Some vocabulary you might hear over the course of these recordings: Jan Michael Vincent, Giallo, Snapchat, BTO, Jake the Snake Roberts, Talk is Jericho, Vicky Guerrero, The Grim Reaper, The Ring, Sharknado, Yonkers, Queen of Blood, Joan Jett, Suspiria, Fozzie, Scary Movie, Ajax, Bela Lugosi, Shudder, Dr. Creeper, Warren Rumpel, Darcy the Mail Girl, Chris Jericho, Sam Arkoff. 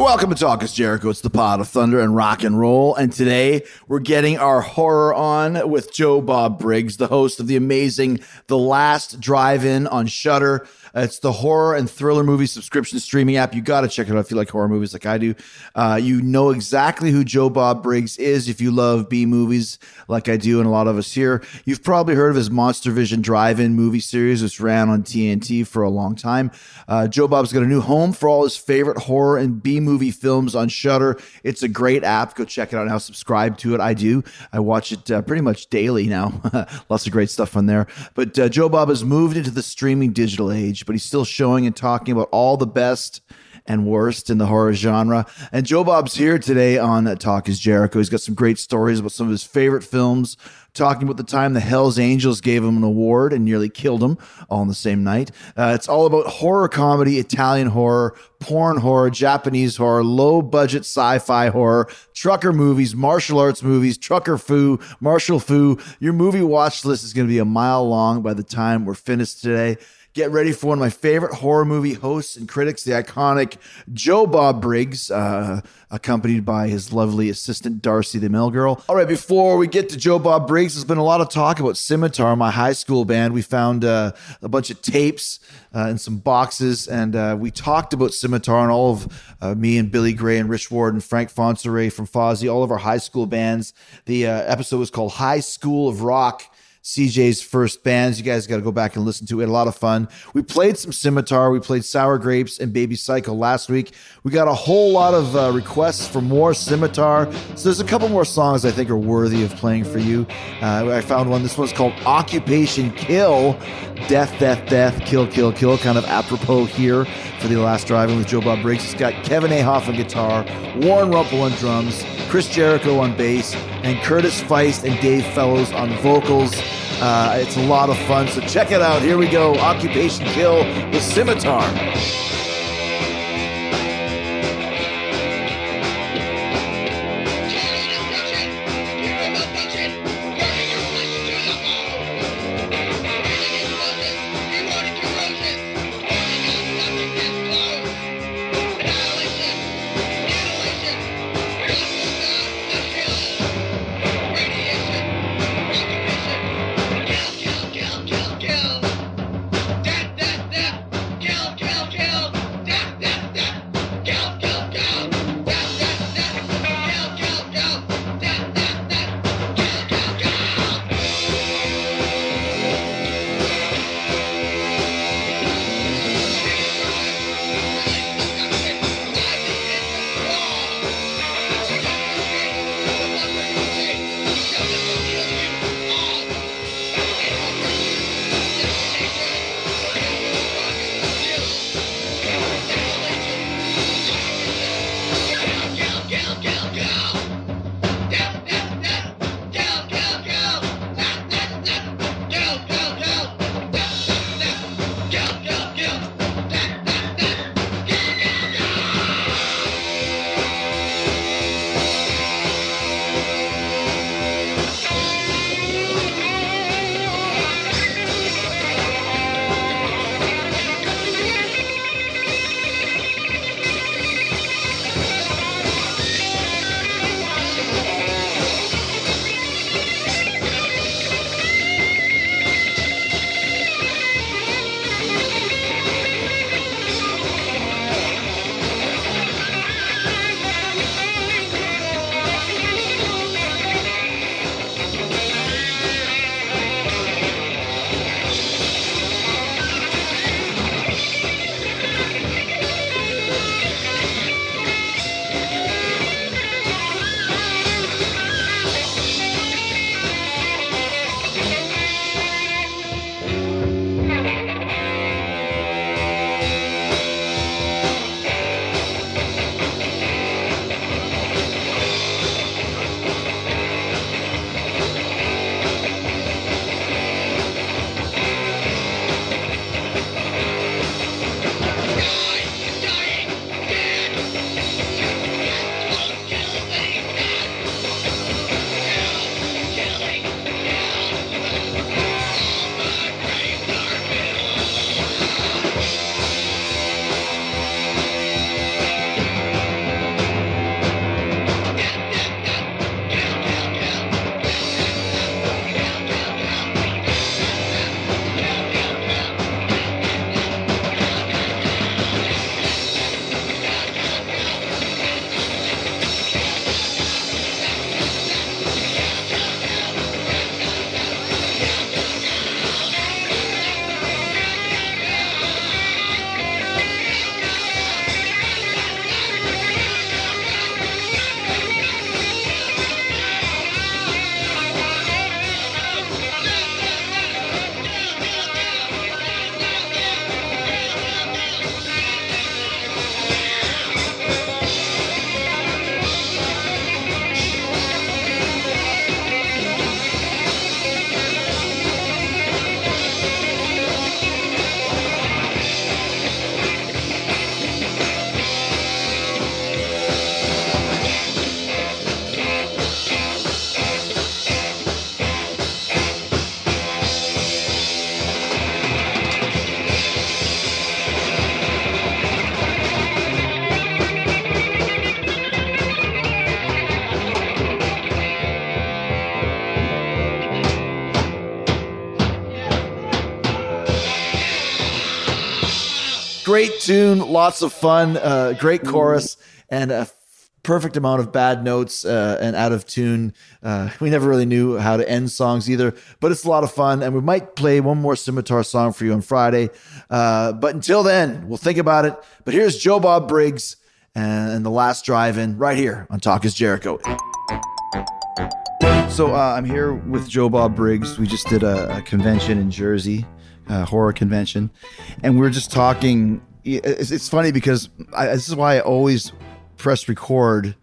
Welcome to Talk is Jericho. It's the pod of thunder and rock and roll. And today we're getting our horror on with Joe Bob Briggs, the host of the amazing The Last Drive-In on Shudder. It's the horror and thriller movie subscription streaming app. You got to check it out if you like horror movies like I do. You know exactly who Joe Bob Briggs is if you love B movies like I do and a lot of us here. You've probably heard of his Monster Vision drive-in movie series, which ran on TNT for a long time. Joe Bob's got a new home for all his favorite horror and B movie films on Shudder. It's a great app. Go check it out now. Subscribe to it. I do. I watch it pretty much daily now. Lots of great stuff on there. But Joe Bob has moved into the streaming digital age, but he's still showing and talking about all the best and worst in the horror genre. And Joe Bob's here today on Talk is Jericho. He's got some great stories about some of his favorite films, talking about the time the Hells Angels gave him an award and nearly killed him all in the same night. It's all about horror comedy, Italian horror, porn horror, Japanese horror, low-budget sci-fi horror, trucker movies, martial arts movies, trucker foo, martial foo. Your movie watch list is going to be a mile long by the time we're finished today. Get ready for one of my favorite horror movie hosts and critics, the iconic Joe Bob Briggs, accompanied by his lovely assistant, Darcy the Mail Girl. All right, before we get to Joe Bob Briggs, there's been a lot of talk about Scimitar, my high school band. We found a bunch of tapes and some boxes, and we talked about Scimitar and all of me and Billy Gray and Rich Ward and Frank Fonseray from Fozzie, all of our high school bands. The episode was called High School of Rock, CJ's first bands. You guys got to go back and listen to it. A lot of fun. We played some Scimitar. We played Sour Grapes and Baby Psycho last week. We got a whole lot of requests for more Scimitar. So there's a couple more songs I think are worthy of playing for you. I found one. This one's called Occupation Kill. Death, death, death, kill, kill, kill. Kind of apropos here for The Last Drive-In with Joe Bob Briggs. It's got Kevin Ahoff on guitar, Warren Rumpel on drums, Chris Jericho on bass, and Curtis Feist and Dave Fellows on vocals. It's a lot of fun, so check it out. Here we go, Occupation Kill with Scimitar. Kill, kill, kill. great tune, lots of fun, great chorus, and a perfect amount of bad notes and out of tune. We never really knew how to end songs either, but it's a lot of fun. And we might play one more Scimitar song for you on Friday. But until then, we'll think about it. But here's Joe Bob Briggs and The Last Drive-In right here on Talk is Jericho. So I'm here with Joe Bob Briggs. We just did a convention in Jersey, a horror convention, and we were just talking. It's funny because this is why I always press record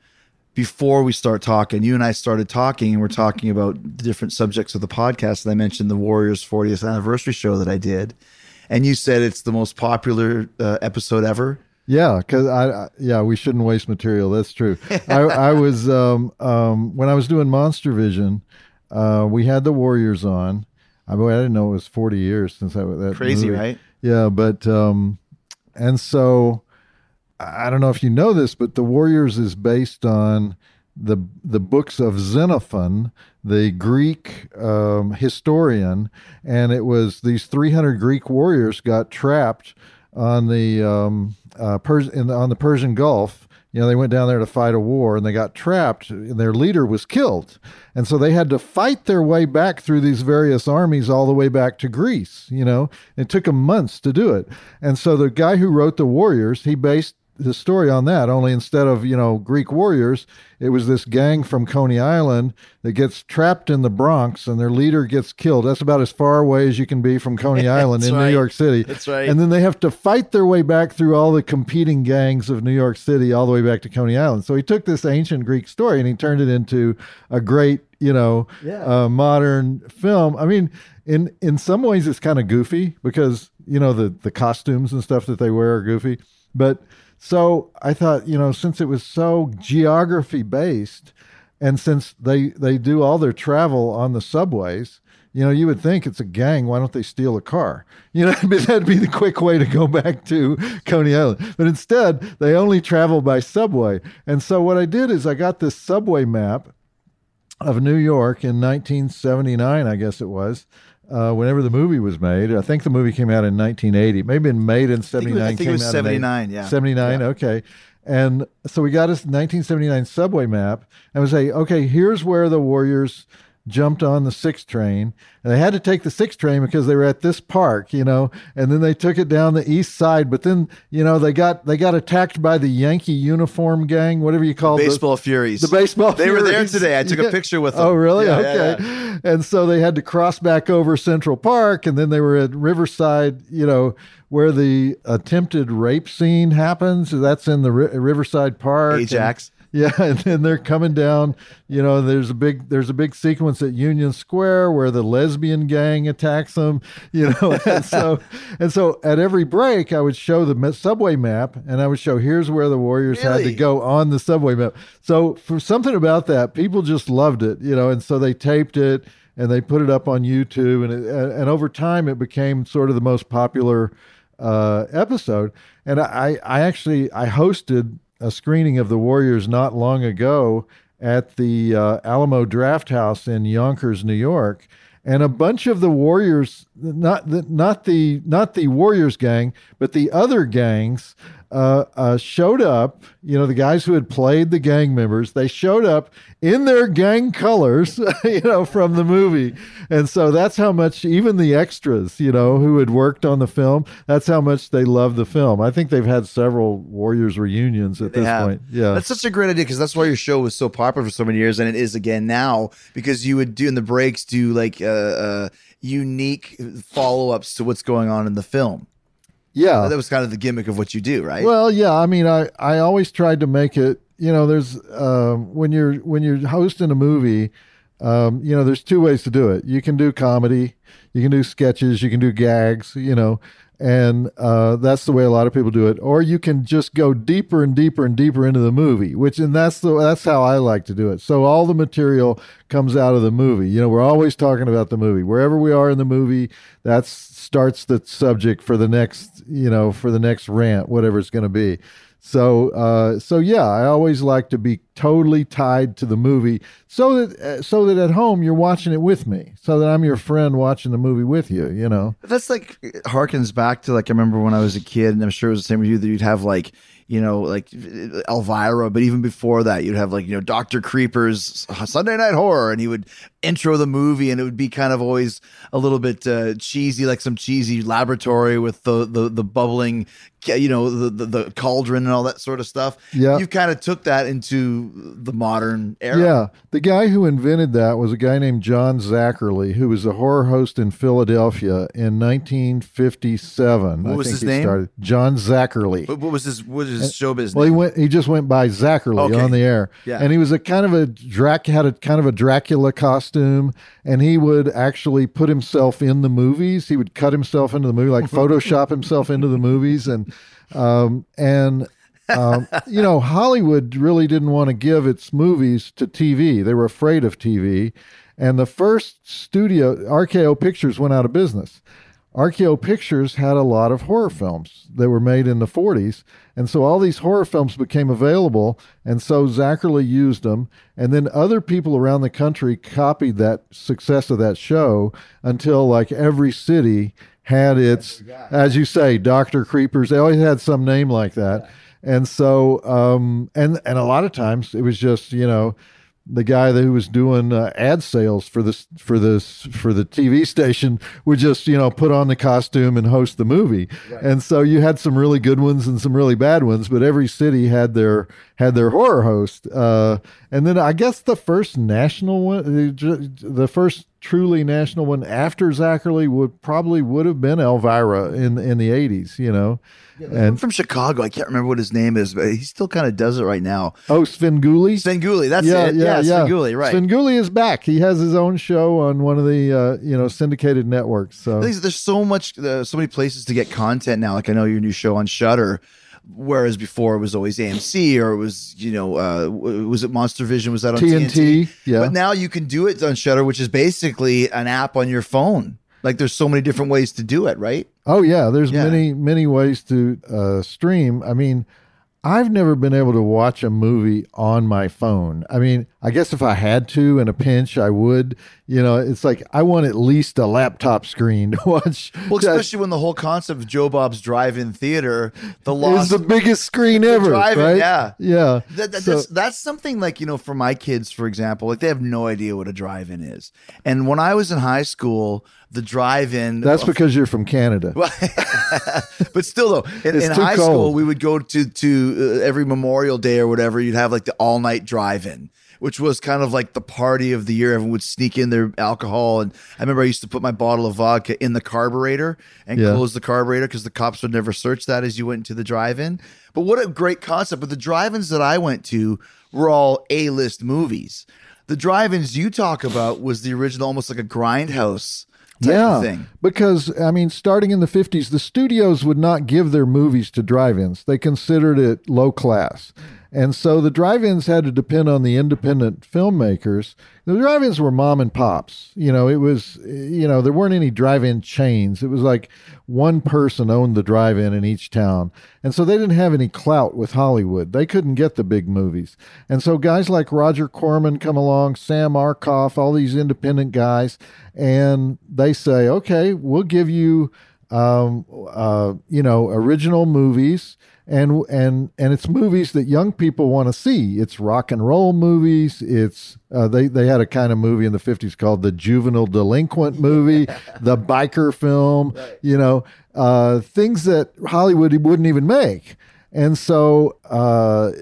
before we start talking. You and I started talking, and we're talking about the different subjects of the podcast. And I mentioned the Warriors 40th anniversary show that I did, and you said it's the most popular episode ever. Yeah, because we shouldn't waste material. That's true. I was when I was doing Monster Vision, we had the Warriors on. I didn't know it was 40 years since that crazy movie. Right? Yeah, but and so I don't know if you know this, but the Warriors is based on the books of Xenophon, the Greek historian, and it was these 300 Greek warriors got trapped on the on the Persian Gulf. You know, they went down there to fight a war, and they got trapped, and their leader was killed. And so they had to fight their way back through these various armies all the way back to Greece, you know. It took them months to do it. And so the guy who wrote The Warriors, he based the story on that, only instead of, you know, Greek warriors, it was this gang from Coney Island that gets trapped in the Bronx, and their leader gets killed. That's about as far away as you can be from Coney Island in New York City. That's right. And then they have to fight their way back through all the competing gangs of New York City all the way back to Coney Island. So he took this ancient Greek story and he turned it into a great, you know, modern film. I mean, in some ways it's kind of goofy because, you know, the costumes and stuff that they wear are goofy, but so I thought, you know, since it was so geography based, and since they do all their travel on the subways, you know, you would think it's a gang. Why don't they steal a car? You know, that'd be the quick way to go back to Coney Island. But instead, they only travel by subway. And so what I did is I got this subway map of New York in 1979, I guess it was. Whenever the movie was made, I think the movie came out in 1980, maybe been made in 79. I think it was 79, yeah. 79, yeah. Okay. And so we got this 1979 subway map, and we say, okay, here's where the Warriors jumped on the 6 train, and they had to take the 6 train because they were at this park, you know, and then they took it down the east side, but then, you know, they got attacked by the Yankee uniform gang, whatever you call them. Baseball Furies. The Baseball Furies. They were there today. I took a picture with them. Oh, really? Yeah, okay. Yeah. And so they had to cross back over Central Park, and then they were at Riverside, you know, where the attempted rape scene happens. That's in the Riverside Park. Ajax. Yeah, and then they're coming down, you know, there's a big sequence at Union Square where the lesbian gang attacks them, you know. And so at every break, I would show the subway map, and I would show here's where the Warriors had to go on the subway map. So for something about that, people just loved it, you know, and so they taped it and they put it up on YouTube, and over time it became sort of the most popular episode. And I hosted a screening of The Warriors not long ago at the Alamo Draft House in Yonkers, New York, and a bunch of the Warriors, not the Warriors gang, but the other gangs showed up. You know, the guys who had played the gang members, they showed up in their gang colors, you know, from the movie. And so that's how much, even the extras, you know, who had worked on the film, that's how much they loved the film. I think they've had several Warriors reunions at this point. Yeah. That's such a great idea, because that's why your show was so popular for so many years, and it is again now, because you would do in the breaks do like unique follow-ups to what's going on in the film. Yeah. That was kind of the gimmick of what you do, right? Well, yeah. I mean, I always tried to make it, you know, there's, when you're hosting a movie, you know, there's two ways to do it. You can do comedy, you can do sketches, you can do gags, you know, and that's the way a lot of people do it. Or you can just go deeper and deeper and deeper into the movie, that's how I like to do it. So all the material comes out of the movie. You know, we're always talking about the movie. Wherever we are in the movie, that starts the subject for the next rant, whatever it's going to be. So yeah, I always like to be totally tied to the movie so that at home you're watching it with me, so that I'm your friend watching the movie with you, you know. That's like, it harkens back to, like, I remember when I was a kid, and I'm sure it was the same with you, that you'd have, like, you know, like Elvira, but even before that, you'd have, like, you know, Dr. Creeper's Sunday Night Horror, and he would intro the movie, and it would be kind of always a little bit cheesy, like some cheesy laboratory with the bubbling, you know, the cauldron and all that sort of stuff. Yeah, you kind of took that into the modern era. Yeah, the guy who invented that was a guy named John Zacherle, who was a horror host in Philadelphia in 1957. What was his name? John Zacherle. What was his show business? Well, he just went by Zacherle on the air. Yeah, and he was had a kind of a Dracula costume, and he would actually put himself in the movies. He would cut himself into the movie, like Photoshop himself into the movies, and you know, Hollywood really didn't want to give its movies to TV. They were afraid of TV. And the first studio, RKO Pictures, went out of business. RKO Pictures had a lot of horror films that were made in the 40s. And so all these horror films became available. And so Zacherle used them. And then other people around the country copied that success of that show until, like, every city had its, as you say, Dr. Creepers. They always had some name like that. Yeah. And so, and a lot of times it was just, you know, the guy who was doing ad sales for the TV station would just, you know, put on the costume and host the movie. Right. And so you had some really good ones and some really bad ones, but every city had their horror host. And then I guess the first national one, the first truly national one after Zacherle would have been Elvira in the 80s, you know. Yeah, and from Chicago, I can't remember what his name is, but he still kind of does it right now. Oh, Svengoolie, that's it. Yeah. Svengoolie, right. Svengoolie is back. He has his own show on one of the you know, syndicated networks. So there's so much, so many places to get content now. Like, I know your new show on Shudder. Whereas before it was always AMC, or it was, you know, was it Monster Vision? Was that on TNT? Yeah. But now you can do it on Shudder, which is basically an app on your phone. Like, there's so many different ways to do it, right? Oh, yeah. There's many, many ways to stream. I mean, I've never been able to watch a movie on my phone. I mean, I guess if I had to, in a pinch, I would. You know, it's like I want at least a laptop screen to watch. Well, especially when the whole concept of Joe Bob's drive-in theater, is the biggest screen ever, right? Yeah. That's something, like, you know, for my kids, for example, like, they have no idea what a drive-in is. And when I was in high school, the drive-in... That's because you're from Canada. But still, though, in high school, we would go to every Memorial Day or whatever, you'd have, like, the all-night drive-in, which was kind of like the party of the year. Everyone would sneak in their alcohol. And I remember I used to put my bottle of vodka in the carburetor and close the carburetor because the cops would never search that as you went into the drive-in. But what a great concept. But the drive-ins that I went to were all A-list movies. The drive-ins you talk about was the original, almost like a grindhouse type of thing. Because, I mean, starting in the 50s, the studios would not give their movies to drive-ins. They considered it low class. And so the drive-ins had to depend on the independent filmmakers. The drive-ins were mom and pops. You know, it was, you know, there weren't any drive-in chains. It was like one person owned the drive-in in each town. And so they didn't have any clout with Hollywood. They couldn't get the big movies. And so guys like Roger Corman come along, Sam Arkoff, all these independent guys, and they say, okay, we'll give you, you know, original movies. And it's movies that young people want to see. It's rock and roll movies. It's they had a kind of movie in the 50s called the juvenile delinquent movie, the biker film, you know, things that Hollywood wouldn't even make. And so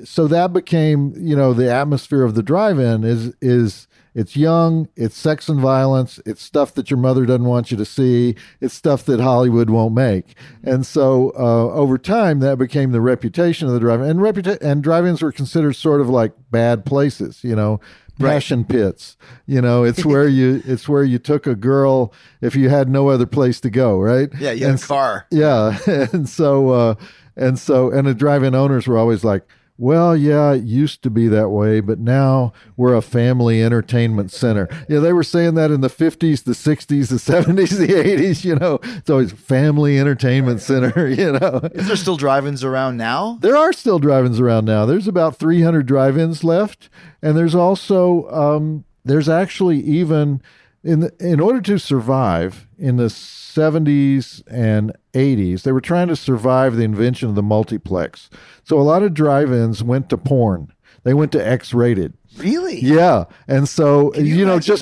so that became, you know, the atmosphere of the drive-in is it's young, it's sex and violence, it's stuff that your mother doesn't want you to see, it's stuff that Hollywood won't make. And so over time, that became the reputation of the drive-in. And drive-ins were considered sort of like bad places, you know, passion pits. You know, it's where you took a girl if you had no other place to go, right? Yeah, you had a car. Yeah, and so and the drive-in owners were always like, well, yeah, it used to be that way, but now we're a family entertainment center. Yeah, they were saying that in the 50s, the 60s, the 70s, the 80s, you know. It's always family entertainment center, you know. Is there still drive-ins around now? There are still drive-ins around now. There's about 300 drive-ins left. And there's also, there's actually even, in order to survive in the 70s and 80s, they were trying to survive the invention of the multiplex. So a lot of drive-ins went to porn. They went to X-rated. Really? Yeah. And so, you know, just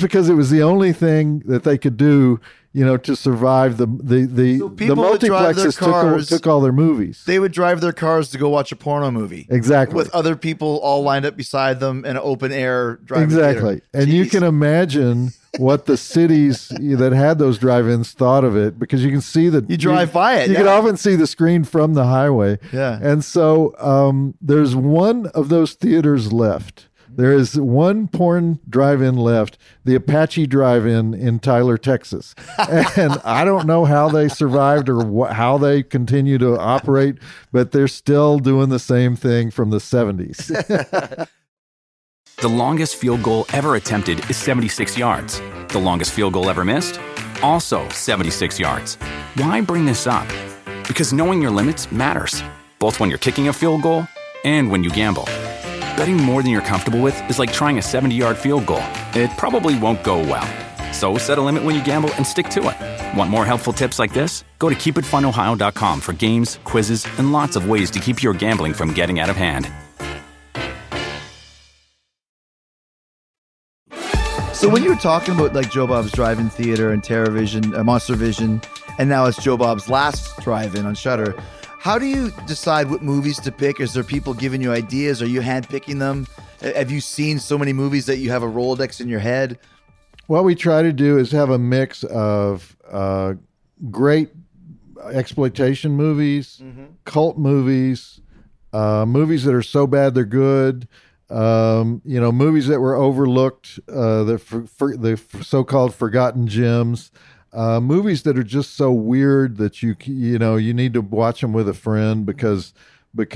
because it was the only thing that they could do, you know, to survive the multiplexes took all their movies. They would drive their cars to go watch a porno movie. Exactly. With other people all lined up beside them in an open air drive-in. Exactly. And you can imagine what the cities that had those drive-ins thought of it, because you can see that you drive by it. You can often see the screen from the highway. Yeah. And so there's one of those theaters left. There is one porn drive-in left, the Apache Drive-In in Tyler, Texas. And I don't know how they survived or how they continue to operate, but they're still doing the same thing from the 70s. The longest field goal ever attempted is 76 yards. The longest field goal ever missed? Also 76 yards. Why bring this up? Because knowing your limits matters, both when you're kicking a field goal and when you gamble. Betting more than you're comfortable with is like trying a 70-yard field goal. It probably won't go well. So set a limit when you gamble and stick to it. Want more helpful tips like this? Go to keepitfunohio.com for games, quizzes, and lots of ways to keep your gambling from getting out of hand. So when you were talking about like Joe Bob's Drive-In Theater and Terrivision, Monster Vision, and now it's Joe Bob's Last Drive-In on Shudder, how do you decide what movies to pick? Is there people giving you ideas? Are you handpicking them? Have you seen so many movies that you have a Rolodex in your head? What we try to do is have a mix of great exploitation movies, cult movies, movies that are so bad they're good, you know, movies that were overlooked, the so-called forgotten gems. Movies that are just so weird that you know, you need to watch them with a friend because they're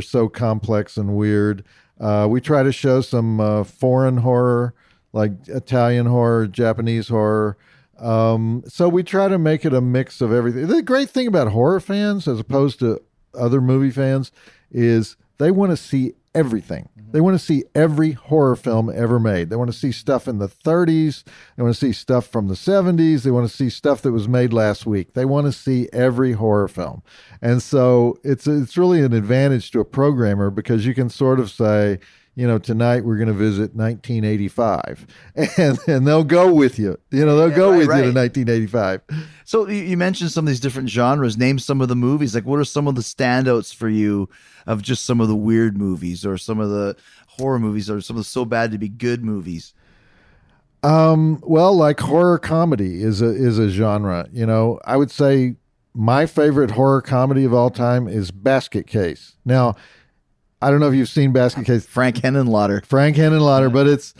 so complex and weird. We try to show some foreign horror, like Italian horror, Japanese horror. So we try to make it a mix of everything. The great thing about horror fans, as opposed to other movie fans, is they want to see everything. They want to see every horror film ever made. They want to see stuff in the 30s. They want to see stuff from the 70s. They want to see stuff that was made last week. They want to see every horror film. And so it's really an advantage to a programmer, because you can sort of say, you know, tonight we're going to visit 1985, and they'll go with you. You know, they'll go with you to 1985. So you mentioned some of these different genres. Name some of the movies. Like, what are some of the standouts for you of just some of the weird movies, or some of the horror movies, or some of the so bad to be good movies? Well, like horror comedy is a genre. You know, I would say my favorite horror comedy of all time is Basket Case. Now, I don't know if you've seen Basket Case. Frank Hennenlotter, but it's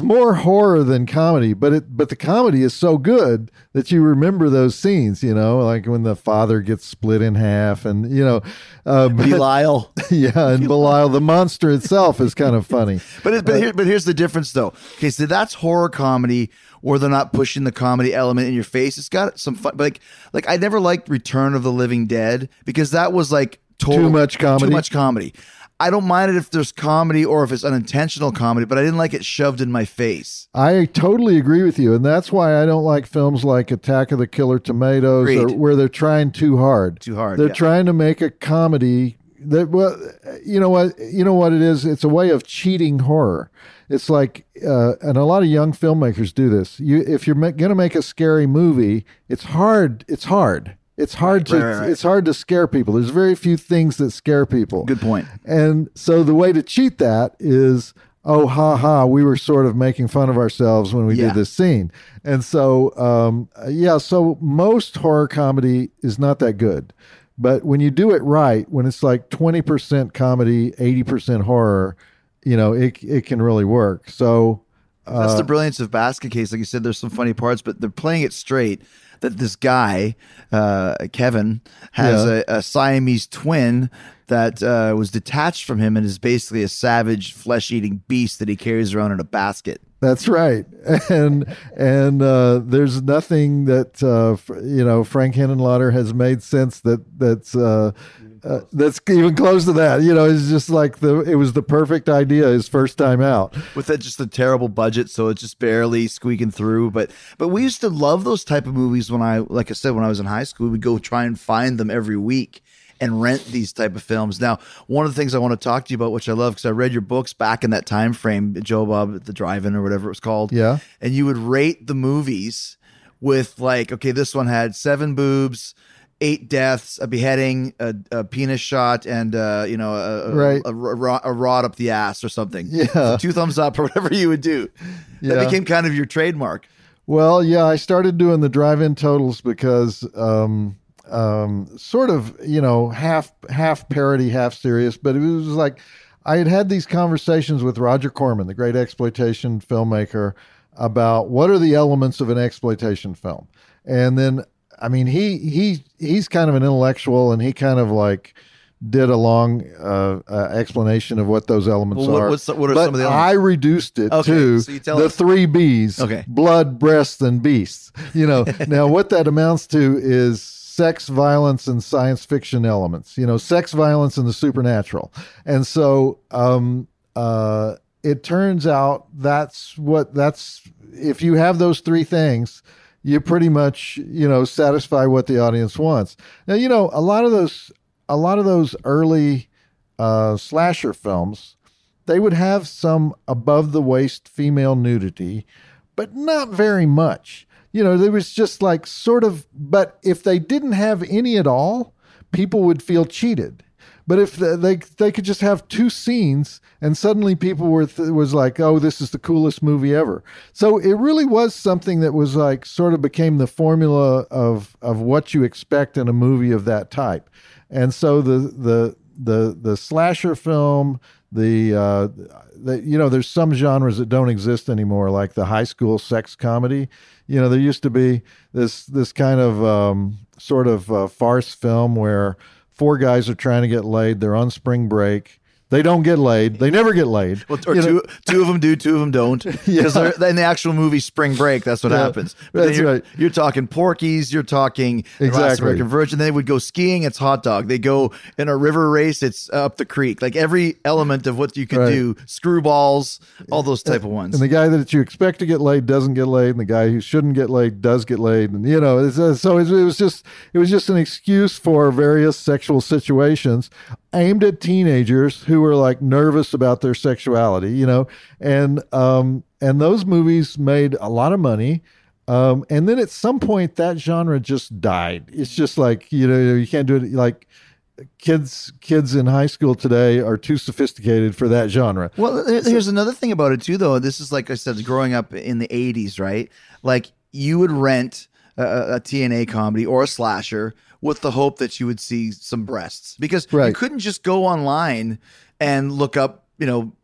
more horror than comedy, but the comedy is so good that you remember those scenes, you know, like when the father gets split in half, and you know, Belial. Yeah, and Belial, the monster itself, is kind of funny. But here's the difference though. Okay, so that's horror comedy, or they're not pushing the comedy element in your face. It's got some fun, but like I never liked Return of the Living Dead, because that was like too much comedy. I don't mind it if there's comedy or if it's unintentional comedy, but I didn't like it shoved in my face. I totally agree with you. And that's why I don't like films like Attack of the Killer Tomatoes, or where they're trying too hard. They're trying to make a comedy that, well, you know what it is? It's a way of cheating horror. It's like, and a lot of young filmmakers do this. If you're going to make a scary movie, it's hard. It's hard to scare people. There's very few things that scare people. Good point. And so the way to cheat that is, oh, ha ha, we were sort of making fun of ourselves when we did this scene. And so, so most horror comedy is not that good. But when you do it right, when it's like 20% comedy, 80% horror, you know, it can really work. So That's the brilliance of Basket Case. Like you said, there's some funny parts, but they're playing it straight that this guy, Kevin, has a Siamese twin that was detached from him and is basically a savage, flesh-eating beast that he carries around in a basket. That's right. And there's nothing that, Frank Hennenlotter has made since that's even close to that. You know, it's just like it was the perfect idea his first time out. With that, just a terrible budget, so it's just barely squeaking through. But we used to love those type of movies when I was in high school. We'd go try and find them every week and rent these type of films. Now, one of the things I want to talk to you about, which I love, because I read your books back in that time frame, Joe Bob, the Drive-In or whatever it was called. Yeah. And you would rate the movies with this one had 7 boobs, 8 deaths, a beheading, a penis shot, and a rod up the ass or something. Yeah. So 2 thumbs up or whatever you would do. Yeah. That became kind of your trademark. Well, yeah, I started doing the Drive-In totals because... sort of, half parody, half serious, but it was like I had these conversations with Roger Corman, the great exploitation filmmaker, about what are the elements of an exploitation film. And then, I mean, he's kind of an intellectual, and he kind of like did a long explanation of what those elements are. What are some of the elements? I reduced it to the 3 B's, blood, breasts, and beasts. Now what that amounts to is sex, violence, and science fiction elements, sex, violence, and the supernatural. And so it turns out if you have those 3 things, you pretty much, satisfy what the audience wants. Now, a lot of those early slasher films, they would have some above the waist female nudity, but not very much. There was just like sort of, but if they didn't have any at all, people would feel cheated. But if they could just have 2 scenes, and suddenly people was like, oh, this is the coolest movie ever. So it really was something that was like sort of became the formula of what you expect in a movie of that type. And so the slasher film, there's some genres that don't exist anymore, like the high school sex comedy. There used to be this kind of sort of farce film where 4 guys are trying to get laid. They're on spring break. They don't get laid. They never get laid. Well, or two of them do, 2 of them don't. Because in the actual movie Spring Break, that's what happens. But that's right. You're talking Porky's. You're talking Last American Virgin. They would go skiing. It's hot dog. They go in a river race. It's up the creek. Like every element of what you could do. Screwballs, all those type of ones. And the guy that you expect to get laid doesn't get laid. And the guy who shouldn't get laid does get laid. And it was just an excuse for various sexual situations aimed at teenagers who were like nervous about their sexuality, and those movies made a lot of money. And then at some point that genre just died. It's just like, you can't do it. Like kids in high school today are too sophisticated for that genre. Well, here's another thing about it too, though. This is, like I said, growing up in the 80s, right? Like you would rent a TNA comedy or a slasher with the hope that you would see some breasts, because you couldn't just go online and look up,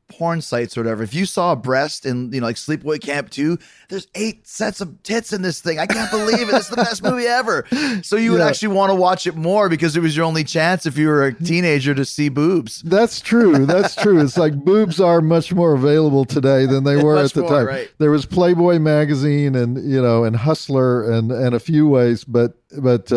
porn sites or whatever. If you saw a breast in, like Sleepaway Camp 2, there's 8 sets of tits in this thing. I can't believe it. It's the best movie ever. So you would actually want to watch it more because it was your only chance if you were a teenager to see boobs. That's true. That's true. It's like boobs are much more available today than they were at the time. Right. There was Playboy magazine and Hustler and a few ways, but kids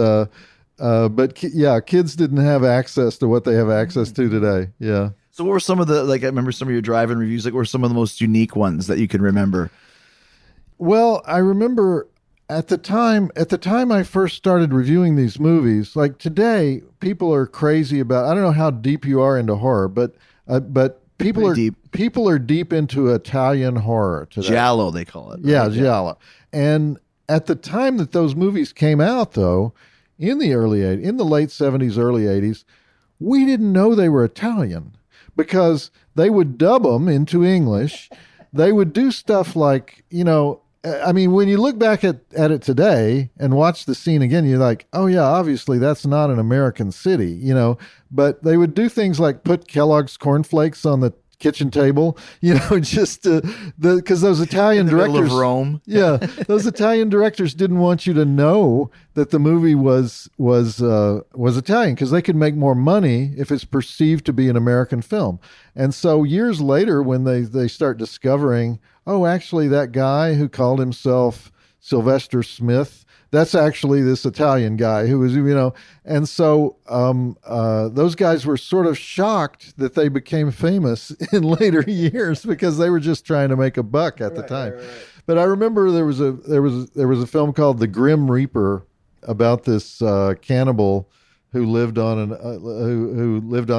didn't have access to what they have access to today. Yeah. So what were some of the, I remember some of your Drive-In reviews, what were some of the most unique ones that you can remember? Well, I remember at the time I first started reviewing these movies, like today people are crazy about, I don't know how deep you are into horror, but people are deep into Italian horror today. Giallo, they call it. Right? Yeah, Giallo. And at the time that those movies came out, though, in the late 70s, early 80s, we didn't know they were Italian because they would dub them into English. They would do stuff like, I mean, when you look back at it today and watch the scene again, you're like, oh, yeah, obviously that's not an American city, but they would do things like put Kellogg's cornflakes on the kitchen table, you know, just because those Italian directors, Rome. Yeah, those Italian directors didn't want you to know that the movie was Italian, because they could make more money if it's perceived to be an American film. And so years later, when they start discovering, oh, actually that guy who called himself Sylvester Smith, that's actually this Italian guy who was, you know, and so those guys were sort of shocked that they became famous in later years because they were just trying to make a buck at the time. Right. But I remember there was a film called The Grim Reaper about this cannibal who lived on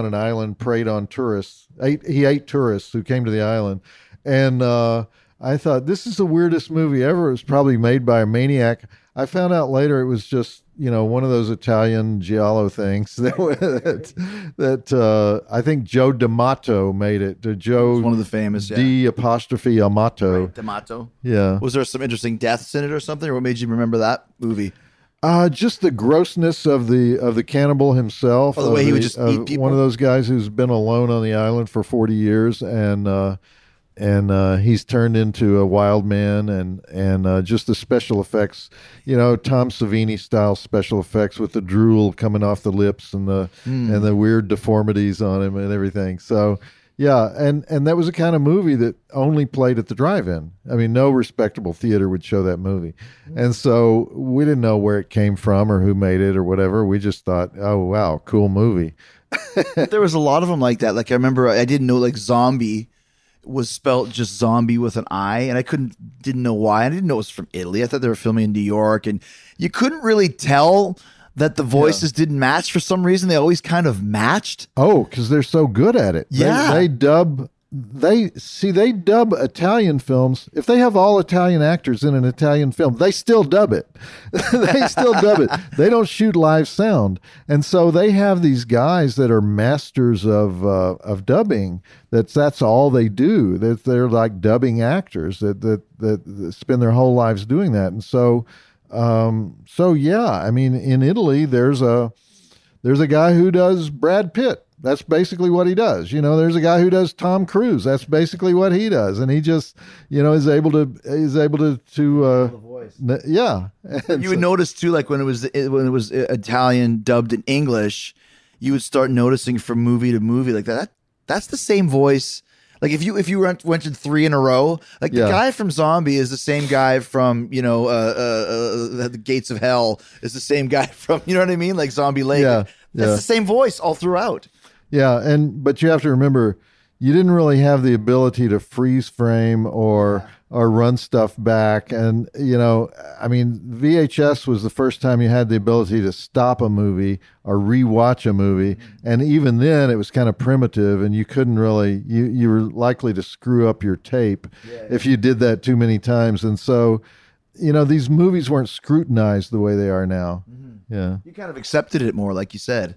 an island, preyed on tourists. He ate tourists who came to the island, and I thought, this is the weirdest movie ever. It was probably made by a maniac. I found out later it was just, you know, one of those Italian Giallo things that I think Joe D'Amato made it. Joe, one of the famous D' Amato. Right, D'Amato. Yeah. Was there some interesting deaths in it or something? Or what made you remember that movie? Just the grossness of the cannibal himself. Oh, the way he would just eat people. One of those guys who's been alone on the island for 40 years and he's turned into a wild man, and just the special effects, you know, Tom Savini style special effects with the drool coming off the lips and the weird deformities on him and everything. So yeah, and that was the kind of movie that only played at the drive-in. I mean, no respectable theater would show that movie. And so we didn't know where it came from or who made it or whatever. We just thought, oh wow, cool movie. There was a lot of them like that. Like I remember I didn't know, like, Zombie was spelled just zombie with an I, and I didn't know why. I didn't know it was from Italy. I thought they were filming in New York, and you couldn't really tell that the voices didn't match for some reason. They always kind of matched. Oh, because they're so good at it. Yeah. They dub Italian films. If they have all Italian actors in an Italian film, they still dub it. They still dub it. They don't shoot live sound. And so they have these guys that are masters of dubbing. That's all they do. That they're like dubbing actors that spend their whole lives doing that. And so yeah, I mean, in Italy there's a guy who does Brad Pitt. That's basically what he does. You know, there's a guy who does Tom Cruise. That's basically what he does. And he just, you know, is able to the voice. Yeah. And you would notice too, like when it was Italian dubbed in English, you would start noticing from movie to movie, like that's the same voice. Like if you went to three in a row, like the guy from Zombie is the same guy from, you know, the Gates of Hell is the same guy from, you know what I mean? Like Zombie Lake. Yeah. That's the same voice all throughout. Yeah, but you have to remember, you didn't really have the ability to freeze frame or run stuff back. And, you know, I mean, VHS was the first time you had the ability to stop a movie or rewatch a movie. And even then, it was kind of primitive, and you couldn't really, you were likely to screw up your tape if you did that too many times. And so, you know, these movies weren't scrutinized the way they are now. Mm-hmm. Yeah. You kind of accepted it more, like you said.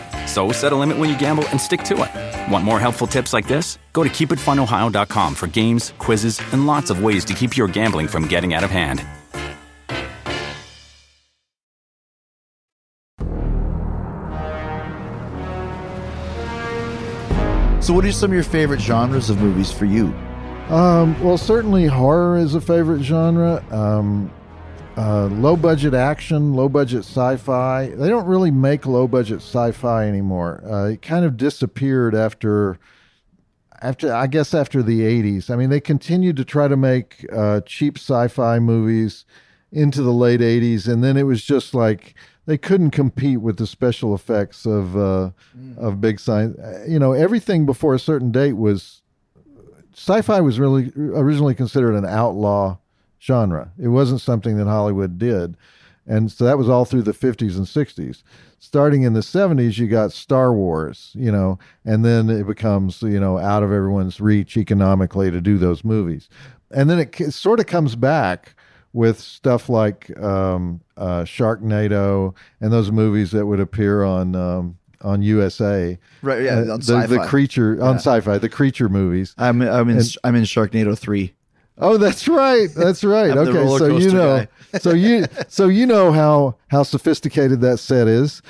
So set a limit when you gamble and stick to it. Want more helpful tips like this? Go to keepitfunohio.com for games, quizzes, and lots of ways to keep your gambling from getting out of hand. So what are some of your favorite genres of movies for you? Well, certainly horror is a favorite genre. Low-budget action, low-budget sci-fi. They don't really make low-budget sci-fi anymore. It kind of disappeared after the 80s. I mean, they continued to try to make cheap sci-fi movies into the late 80s, and then it was just like they couldn't compete with the special effects of big science. You know, everything before a certain date was... Sci-fi was really originally considered an outlaw genre. It wasn't something that Hollywood did. And so that was all through the 50s and 60s. Starting in the 70s, you got Star Wars, you know, and then it becomes, you know, out of everyone's reach economically to do those movies. And then it sort of comes back with stuff like Sharknado and those movies that would appear on USA, right? Yeah, on Sci-Fi. The creature on Sci-Fi, the creature movies. I'm in Sharknado 3. Oh, that's right. That's right. Okay, so you know, so you know how sophisticated that set is.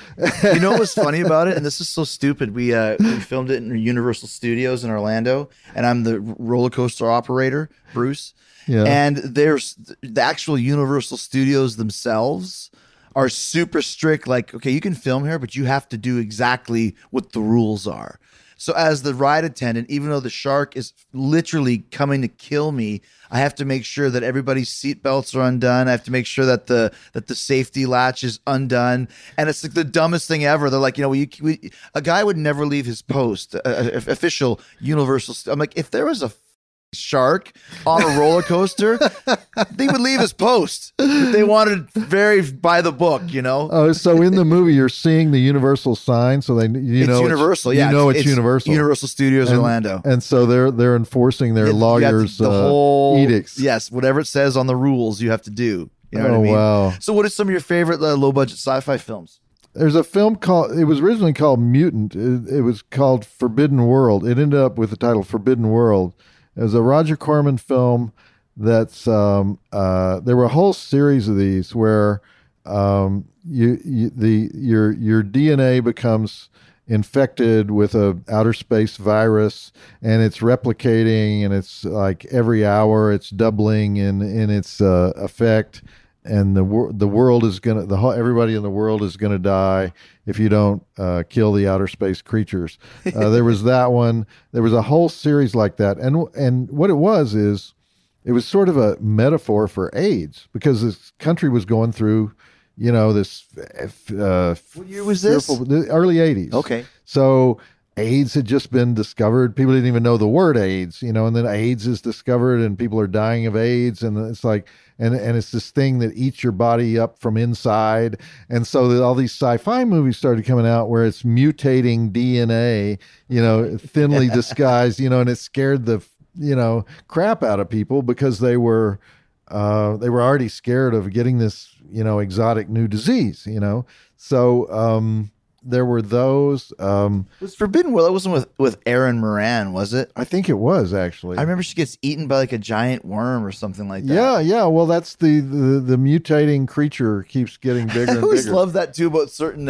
You know what's funny about it, and this is so stupid. We filmed it in Universal Studios in Orlando, and I'm the roller coaster operator, Bruce. Yeah. And there's the actual Universal Studios themselves are super strict. Like, okay, you can film here, but you have to do exactly what the rules are. So as the ride attendant, even though the shark is literally coming to kill me, I have to make sure that everybody's seatbelts are undone. I have to make sure that the safety latch is undone. And it's like the dumbest thing ever. They're like, you know, a guy would never leave his post, official Universal. I'm like, if there was a shark on a roller coaster, they would leave his post. They wanted very by the book, you know. Oh, so in the movie, you're seeing the Universal sign, so it's Universal. Universal Studios Orlando, and so they're enforcing their lawyers' edicts. Yes, whatever it says on the rules, you have to do. You know what I mean? Wow! So, what are some of your favorite low-budget sci-fi films? There's a film called, it was originally called Mutant. It was called Forbidden World. It ended up with the title Forbidden World. It was a Roger Corman film that's, there were a whole series of these where your DNA becomes infected with a outer space virus, and it's replicating, and it's like every hour it's doubling in its effect, and everybody in the world is gonna die if you don't kill the outer space creatures. There was that one. There was a whole series like that, and what it was is, it was sort of a metaphor for AIDS, because this country was going through, you know, this. What year was this? The early 80s. Okay. So AIDS had just been discovered. People didn't even know the word AIDS, you know, and then AIDS is discovered and people are dying of AIDS. And it's like, and it's this thing that eats your body up from inside. And so all these sci-fi movies started coming out where it's mutating DNA, you know, thinly disguised, you know, and it scared the, you know, crap out of people because they were already scared of getting this, you know, exotic new disease, you know? So, there were those. It was Forbidden World. It wasn't with Erin Moran, was it? I think it was, actually. I remember she gets eaten by like a giant worm or something like that. Yeah, yeah. Well, that's the mutating creature keeps getting bigger and bigger. I always love that too about certain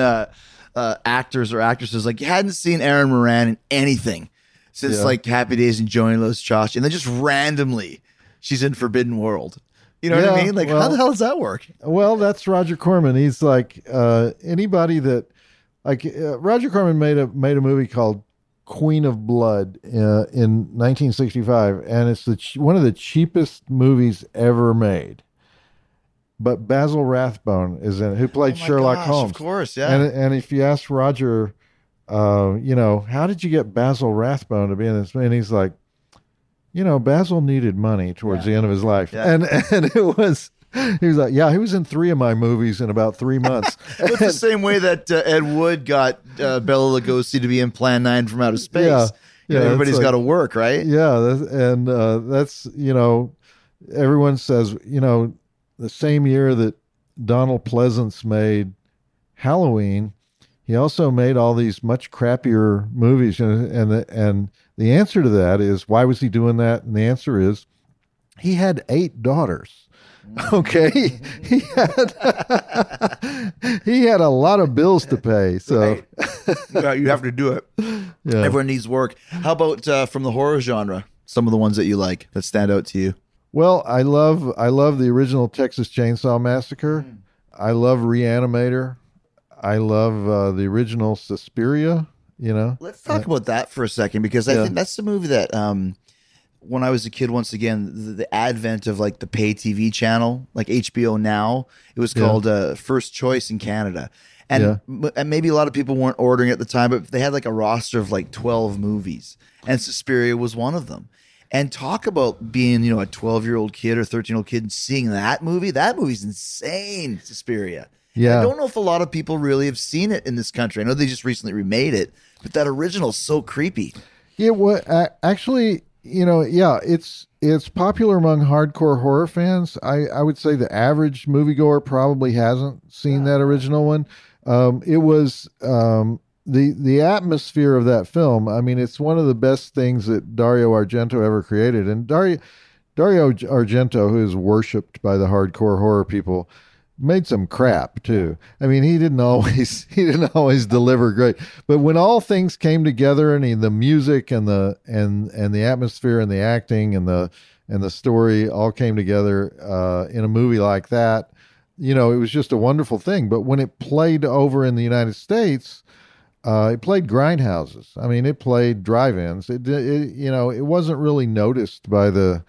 actors or actresses. Like, you hadn't seen Erin Moran in anything since like Happy Days and Johnny Loves Chachi, and then just randomly she's in Forbidden World. You know what I mean? Like, how the hell does that work? Well, that's Roger Corman. He's like, anybody that... Like Roger Corman made a movie called Queen of Blood in 1965, and it's one of the cheapest movies ever made. But Basil Rathbone is in it, who played Sherlock Holmes, of course, yeah. And if you ask Roger, you know, how did you get Basil Rathbone to be in this? And he's like, you know, Basil needed money towards the end of his life, and it was. He was like, yeah, he was in 3 of my movies in about 3 months. It's the same way that Ed Wood got Bela Lugosi to be in Plan 9 from Outer Space. Yeah, you know, everybody's got to work, right? Yeah, that's, you know, everyone says, you know, the same year that Donald Pleasance made Halloween, he also made all these much crappier movies. And the answer to that is, why was he doing that? And the answer is, he had 8 daughters. Okay, he had a lot of bills to pay, so right. You have to do it. Yeah. Everyone needs work. How about from the horror genre? Some of the ones that you like that stand out to you. Well, I love the original Texas Chainsaw Massacre. Mm. I love Reanimator. I love the original Suspiria. You know, let's talk about that for a second, because I think that's the movie that. When I was a kid, once again, the advent of like the pay TV channel, like HBO Now, it was called First Choice in Canada. And maybe a lot of people weren't ordering at the time, but they had like a roster of like 12 movies, and Suspiria was one of them. And talk about being, you know, a 12-year-old kid or 13-year-old kid and seeing that movie. That movie's insane, Suspiria. Yeah. I don't know if a lot of people really have seen it in this country. I know they just recently remade it, but that original's so creepy. Yeah, well, actually... you know, yeah, it's popular among hardcore horror fans. I would say the average moviegoer probably hasn't seen that original one. It was the atmosphere of that film. I mean, it's one of the best things that Dario Argento ever created. And Dario Argento, who is worshipped by the hardcore horror people, made some crap too. I mean, he didn't always deliver great. But when all things came together, and the music and the atmosphere and the acting and the story all came together in a movie like that, you know, it was just a wonderful thing. But when it played over in the United States, it played grindhouses. I mean, it played drive-ins. It you know, it wasn't really noticed by the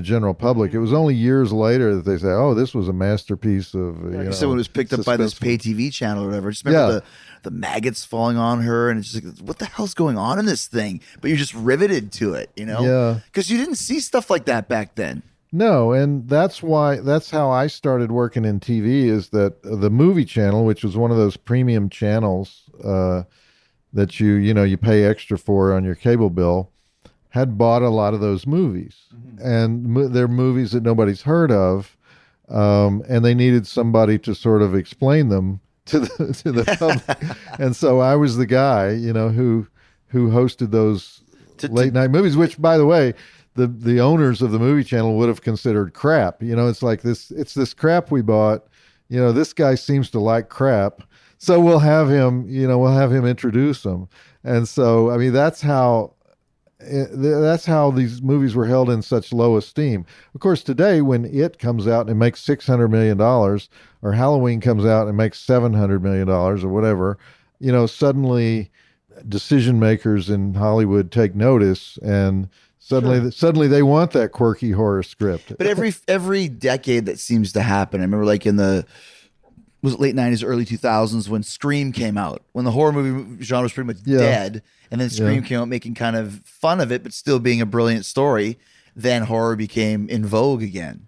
general public. It was only years later that they say, oh, this was a masterpiece of, you know, someone was picked up by this pay TV channel or whatever. Just remember the maggots falling on her, and it's just like, what the hell's going on in this thing? But you're just riveted to it, you know? Yeah. Because you didn't see stuff like that back then. No, and that's how I started working in TV, is that the movie channel, which was one of those premium channels that you pay extra for on your cable bill, had bought a lot of those movies. Mm-hmm. And they're movies that nobody's heard of, and they needed somebody to sort of explain them to the public. And so I was the guy, you know, who hosted those late night movies, which, by the way, the owners of the movie channel would have considered crap. You know, it's like this crap we bought. You know, this guy seems to like crap, so we'll have him introduce them. And so, I mean, that's how these movies were held in such low esteem. Of course, today, when It comes out and makes $600 million, or Halloween comes out and makes $700 million or whatever, you know, suddenly decision makers in Hollywood take notice, and suddenly they want that quirky horror script. But every decade that seems to happen. I remember, like, in the late 90s, early 2000s, when Scream came out, when the horror movie genre was pretty much dead. And then Scream came out, making kind of fun of it, but still being a brilliant story. Then horror became in vogue again.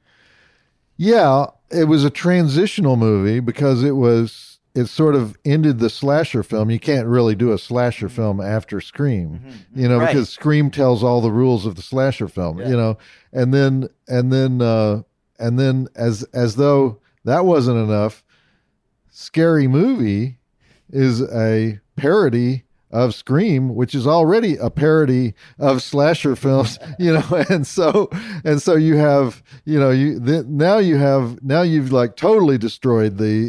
Yeah, it was a transitional movie, because it sort of ended the slasher film. You can't really do a slasher film after Scream, you know, because Scream tells all the rules of the slasher film, you know. And then as though that wasn't enough, Scary Movie is a parody of Scream, which is already a parody of slasher films, you know. And so you have, you know, now you've like totally destroyed the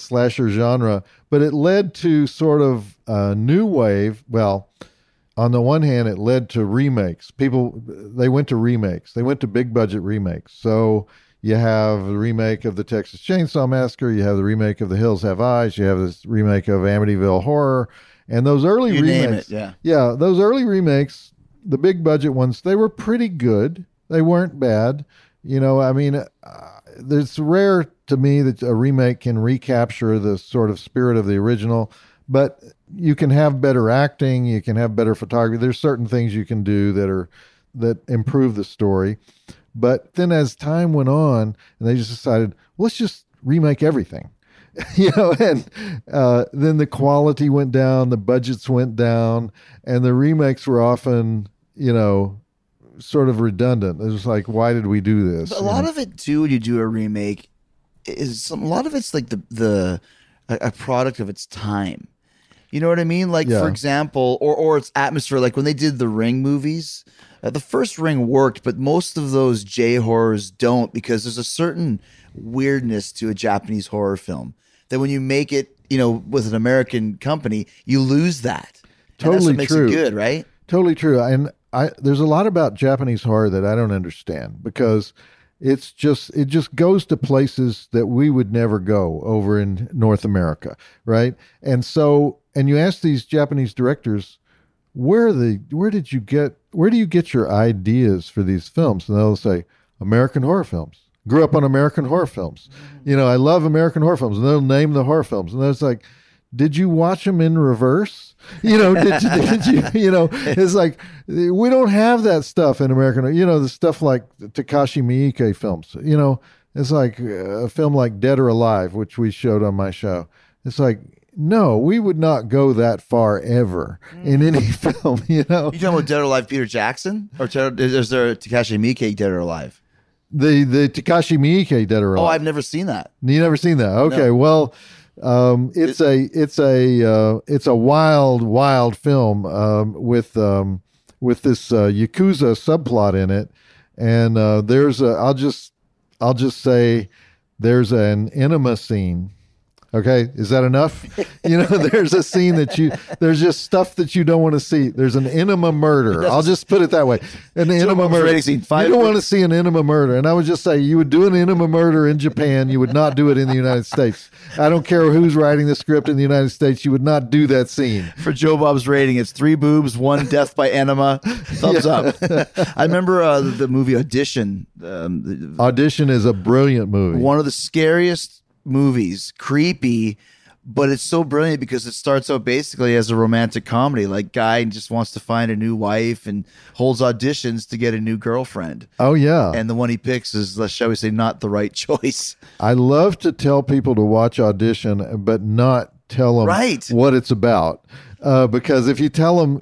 slasher genre. But it led to sort of a new wave. Well, on the one hand, it led to remakes. They went to big budget remakes. So you have the remake of the Texas Chainsaw Massacre. You have the remake of The Hills Have Eyes. You have this remake of Amityville Horror. And those early remakes, those early remakes, the big budget ones, they were pretty good. They weren't bad. You know, I mean, it's rare to me that a remake can recapture the sort of spirit of the original, but you can have better acting. You can have better photography. There's certain things you can do that improve the story. But then as time went on, and they just decided, well, let's just remake everything, you know, and then the quality went down, the budgets went down, and the remakes were often, you know, sort of redundant. It was like, why did we do this? But a lot of it too, when you do a remake, it's like a product of its time. You know what I mean? Like, for example, or its atmosphere. Like when they did the Ring movies, the first Ring worked, but most of those J-horrors don't, because there's a certain weirdness to a Japanese horror film that when you make it, you know, with an American company, you lose that. Totally true. That's what makes it good, right? Totally true. And there's a lot about Japanese horror that I don't understand, because it just goes to places that we would never go over in North America, right? And so, and you ask these Japanese directors, where do you get your ideas for these films? And they'll say, American horror films. Grew up on American horror films. You know, I love American horror films. And they'll name the horror films. And it's like, did you watch them in reverse? You know, did you, you know, it's like, we don't have that stuff in American, you know, the stuff like Takashi Miike films, you know, it's like a film like Dead or Alive, which we showed on my show. It's like, No, we would not go that far ever in any film, you know. You talking about Dead or Alive Peter Jackson? Or is there a Takashi Miike Dead or Alive? The Takashi Miike Dead or Alive. Oh, I've never seen that. You never seen that? Okay, no. Well, it's a wild film with this Yakuza subplot in it, and I'll just say there's an enema scene. Okay, is that enough? You know, there's a scene that there's just stuff that you don't want to see. There's an enema murder. I'll just put it that way. An enema murder. You don't want to see an enema murder. And I would just say you would do an enema murder in Japan. You would not do it in the United States. I don't care who's writing the script in the United States. You would not do that scene. For Joe Bob's rating, it's 3 boobs, 1 death by enema. Thumbs up. I remember the movie Audition. Audition is a brilliant movie. One of the scariest movies, creepy, but it's so brilliant because it starts out basically as a romantic comedy. Like, guy just wants to find a new wife and holds auditions to get a new girlfriend. Oh yeah, and the one he picks is, shall we say, not the right choice. I love to tell people to watch Audition, but not tell them what it's about, because if you tell them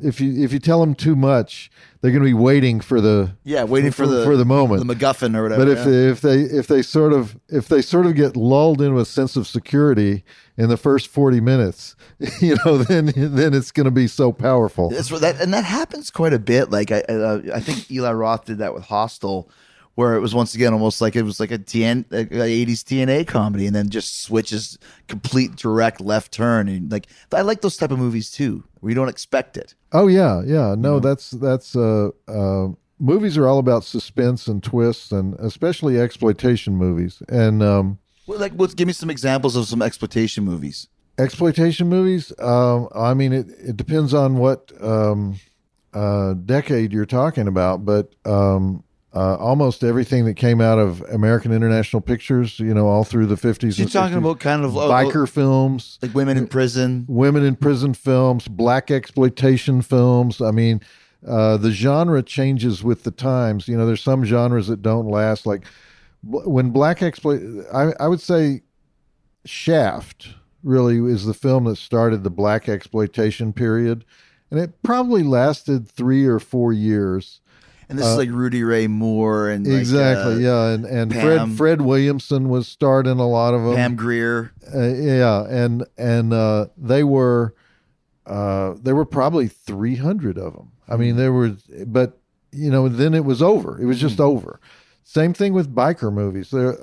too much, they're going to be waiting for the moment, the MacGuffin or whatever. But if they sort of get lulled into a sense of security in the first 40 minutes, you know, then it's going to be so powerful. That happens quite a bit. Like I think Eli Roth did that with Hostel, where it was once again almost like it was like a 80s TNA comedy, and then just switches complete direct left turn. And like, I like those type of movies too, where you don't expect it. Oh yeah, yeah. No, you know? that's movies are all about suspense and twists, and especially exploitation movies. And give me some examples of some exploitation movies. Exploitation movies. I mean, it depends on what decade you're talking about, but. Almost everything that came out of American International Pictures, you know, all through the 50s. You're talking 60s, about kind of biker films, like women in prison films, black exploitation films. I mean, the genre changes with the times. You know, there's some genres that don't last. Like when black I would say Shaft really is the film that started the black exploitation period, and it probably lasted 3 or 4 years. And this is like Rudy Ray Moore and exactly, and Fred Williamson was starred in a lot of them. Pam Grier, they were probably 300 of them. I mean, there were, but you know, then it was over. It was just over. Same thing with biker movies. There,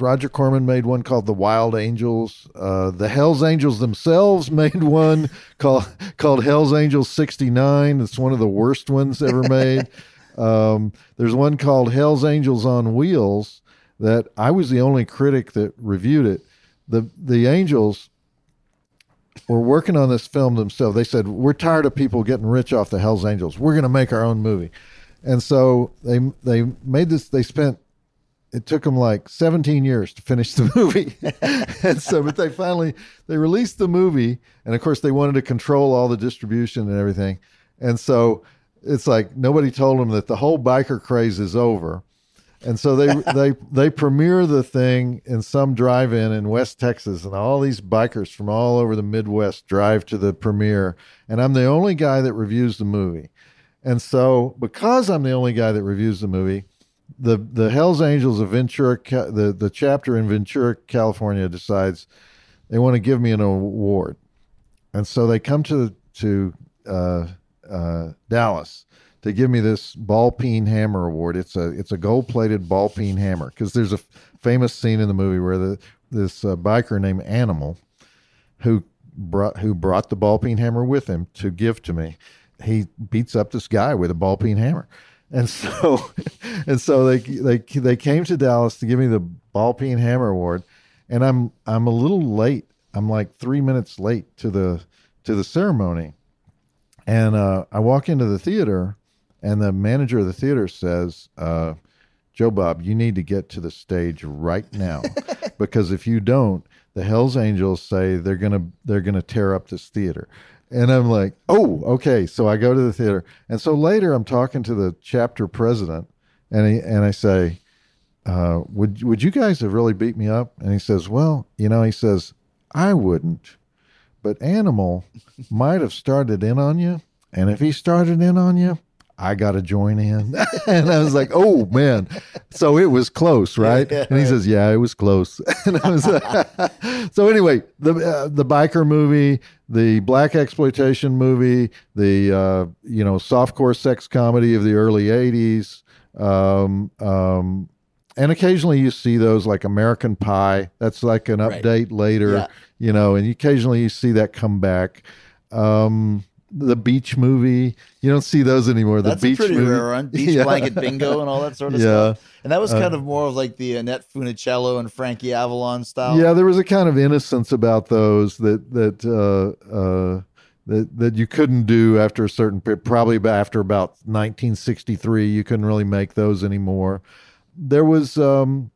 Roger Corman made one called The Wild Angels. The Hells Angels themselves made one called Hells Angels 69. It's one of the worst ones ever made. There's one called Hells Angels on Wheels that I was the only critic that reviewed it. The Angels were working on this film themselves. They said, we're tired of people getting rich off the Hells Angels. We're going to make our own movie. And so they made this, it took them like 17 years to finish the movie. And so, but they finally released the movie, and of course they wanted to control all the distribution and everything. And so it's like, nobody told them that the whole biker craze is over. And so they premiere the thing in some drive-in in West Texas, and all these bikers from all over the Midwest drive to the premiere. And I'm the only guy that reviews the movie. And so because I'm the only guy that reviews the movie, the Hells Angels of Ventura, the chapter in Ventura, California, decides they want to give me an award. And so they come to Dallas to give me this ball peen hammer award. It's a gold-plated ball peen hammer, because there's a famous scene in the movie where this biker named Animal, who brought the ball peen hammer with him to give to me, he beats up this guy with a ball peen hammer. And so they came to Dallas to give me the ball peen hammer award, and I'm a little late. I'm like 3 minutes late to the ceremony, and I walk into the theater, and the manager of the theater says, "Joe Bob, you need to get to the stage right now, because if you don't, the Hells Angels say they're gonna tear up this theater." And I'm like, oh, okay. So I go to the theater. And so later I'm talking to the chapter president, and I say, would you guys have really beat me up? And he says, well, you know, he says, I wouldn't, but Animal might have started in on you. And if he started in on you, I got to join in. And I was like, oh man. So it was close, right? And he says, yeah, it was close. And I was like, so anyway, the biker movie, the black exploitation movie, the, you know, softcore sex comedy of the early 80s. And occasionally you see those like American Pie. That's like an update later, you know, and occasionally you see that come back. The beach movie, you don't see those anymore. The beach movie, that's a pretty rare one. Beach Blanket Bingo and all that sort of stuff. And that was kind of more of like the Annette Funicello and Frankie Avalon style. Yeah, there was a kind of innocence about those that you couldn't do after a certain period. Probably after about 1963, you couldn't really make those anymore. There was in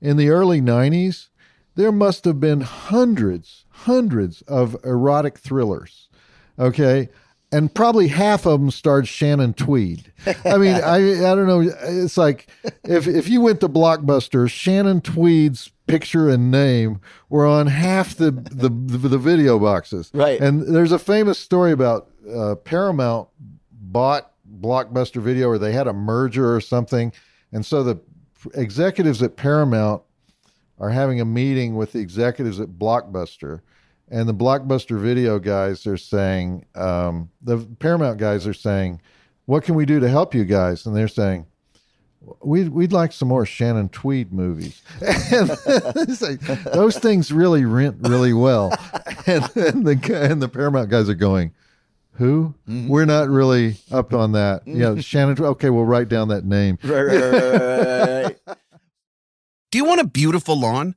the early 90s, there must have been hundreds of erotic thrillers. Okay. And probably half of them starred Shannon Tweed. I mean, I don't know. It's like if you went to Blockbuster, Shannon Tweed's picture and name were on half the video boxes. Right. And there's a famous story about Paramount bought Blockbuster Video, or they had a merger or something. And so the executives at Paramount are having a meeting with the executives at Blockbuster. And the Blockbuster Video guys are saying, the Paramount guys are saying, what can we do to help you guys? And they're saying, we'd like some more Shannon Tweed movies. And it's like, those things really rent really well. And the Paramount guys are going, who? Mm-hmm. We're not really up on that. Yeah, you know, Shannon, okay, we'll write down that name. Right. Do you want a beautiful lawn?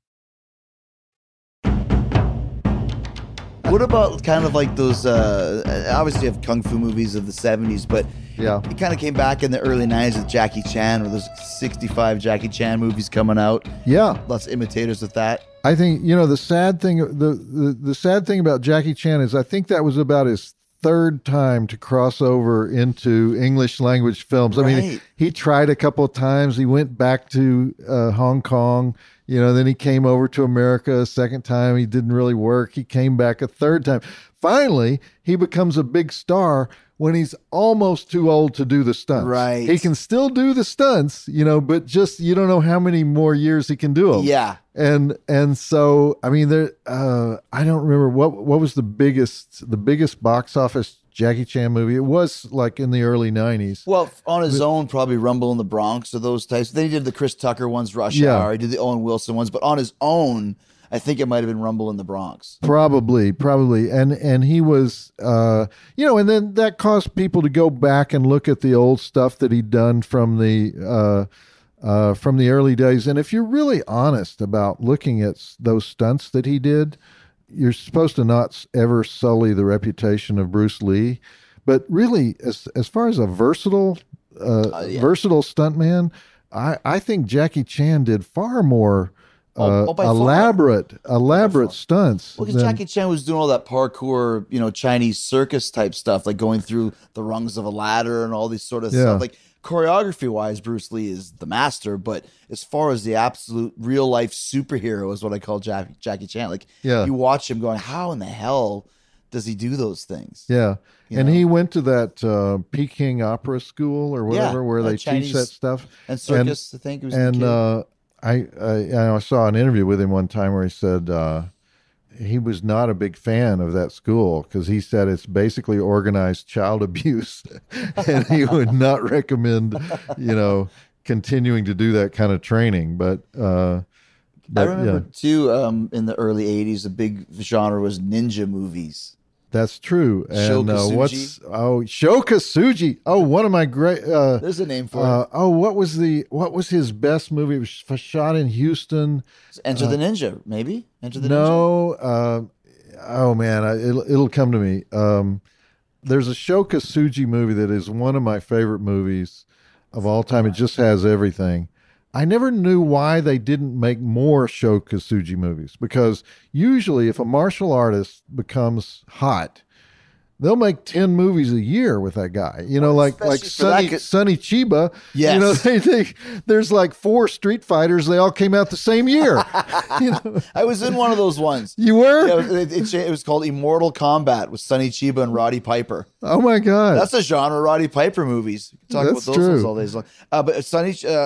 What about kind of like those, obviously you have kung fu movies of the 70s, but it kind of came back in the early 90s with Jackie Chan, where there's 65 Jackie Chan movies coming out. Yeah. Lots of imitators of that. I think, you know, the sad thing about Jackie Chan is I think that was about his third time to cross over into English language films. Right. I mean, he tried a couple of times. He went back to Hong Kong, you know, then he came over to America a second time. He didn't really work. He came back a third time. Finally, he becomes a big star when he's almost too old to do the stunts. Right. He can still do the stunts, you know, but just, you don't know how many more years he can do them. Yeah. And so, I mean, there, I don't remember what was the biggest box office Jackie Chan movie. It was like in the early 90s. Well, on his own, probably Rumble in the Bronx or those types. Then he did the Chris Tucker ones, Rush Hour. He did the Owen Wilson ones, but on his own, I think it might've been Rumble in the Bronx. Probably. And he was, you know, and then that caused people to go back and look at the old stuff that he'd done from the early days. And if you're really honest about looking at those stunts that he did, you're supposed to not ever sully the reputation of Bruce Lee, but really, as far as a versatile stuntman, I think Jackie Chan did far more elaborate stunts. Well, because Jackie Chan was doing all that parkour, you know, Chinese circus type stuff, like going through the rungs of a ladder and all these sort of stuff. Like choreography wise, Bruce Lee is the master, but as far as the absolute real life superhero is what I call Jackie Chan. Like you watch him going, how in the hell does he do those things? Yeah. You know? He went to that Peking Opera School or whatever, where they Chinese teach that stuff. And circus, I think. It was I saw an interview with him one time where he said he was not a big fan of that school because he said it's basically organized child abuse, and he would not recommend, you know, continuing to do that kind of training. But I remember too, in the early 80s, a big genre was ninja movies. That's true. And Shokasugi. Oh, one of my great. There's a name for it. Oh, what was his best movie? It was shot in Houston. Enter the Ninja, maybe. Enter the Ninja. No. Oh man, it'll come to me. There's a Shokasugi movie that is one of my favorite movies of all time. It just has everything. I never knew why they didn't make more Shokasugi movies, because usually if a martial artist becomes hot, they'll make 10 movies a year with that guy. You know, like Sonny Chiba. Yes. You know, there's like 4 Street Fighters. They all came out the same year. You know? I was in one of those ones. You were? Yeah, it was called Immortal Kombat with Sonny Chiba and Roddy Piper. Oh, my God. That's a genre, Roddy Piper movies. Talk about those ones all day long. But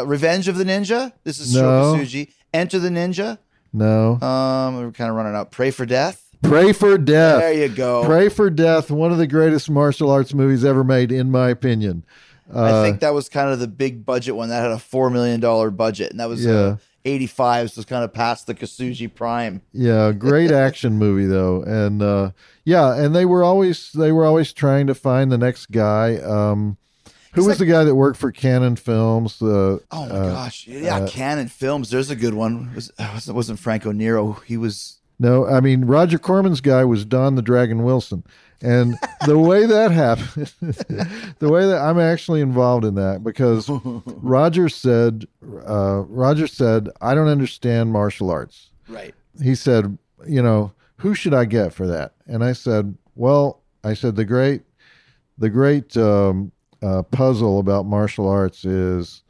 Revenge of the Ninja. This is Shokasugi. Enter the Ninja. No. We're kind of running out. Pray for Death. Pray for Death. There you go. Pray for Death, one of the greatest martial arts movies ever made, in my opinion. I think that was kind of the big budget one. That had a $4 million budget, and that was 85, so it's kind of past the Kasugi prime. Yeah, great action movie, though. And, and they were always trying to find the next guy. Who was the guy that worked for Cannon Films? Oh, my gosh. Yeah, Cannon Films. There's a good one. It wasn't Frank O'Neill. He was... No, I mean, Roger Corman's guy was Don the Dragon Wilson. And the way that happened, I'm actually involved in that, because Roger said, I don't understand martial arts. Right. He said, who should I get for that? And I said, the great puzzle about martial arts is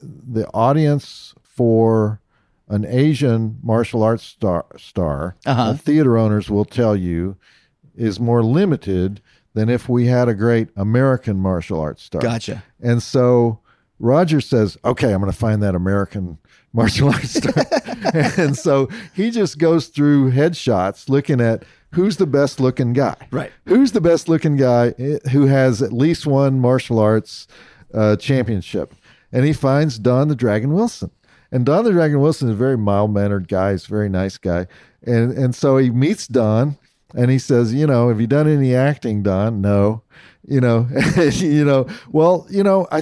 the audience for an Asian martial arts star, the theater owners will tell you, is more limited than if we had a great American martial arts star. Gotcha. And so Roger says, okay, I'm going to find that American martial arts star. And so he just goes through headshots looking at who's the best looking guy. Right. Who's the best looking guy who has at least one martial arts championship. And he finds Don the Dragon Wilson. And Don the Dragon Wilson is a very mild-mannered guy. He's a very nice guy. And so he meets Don, and he says, have you done any acting, Don? No. I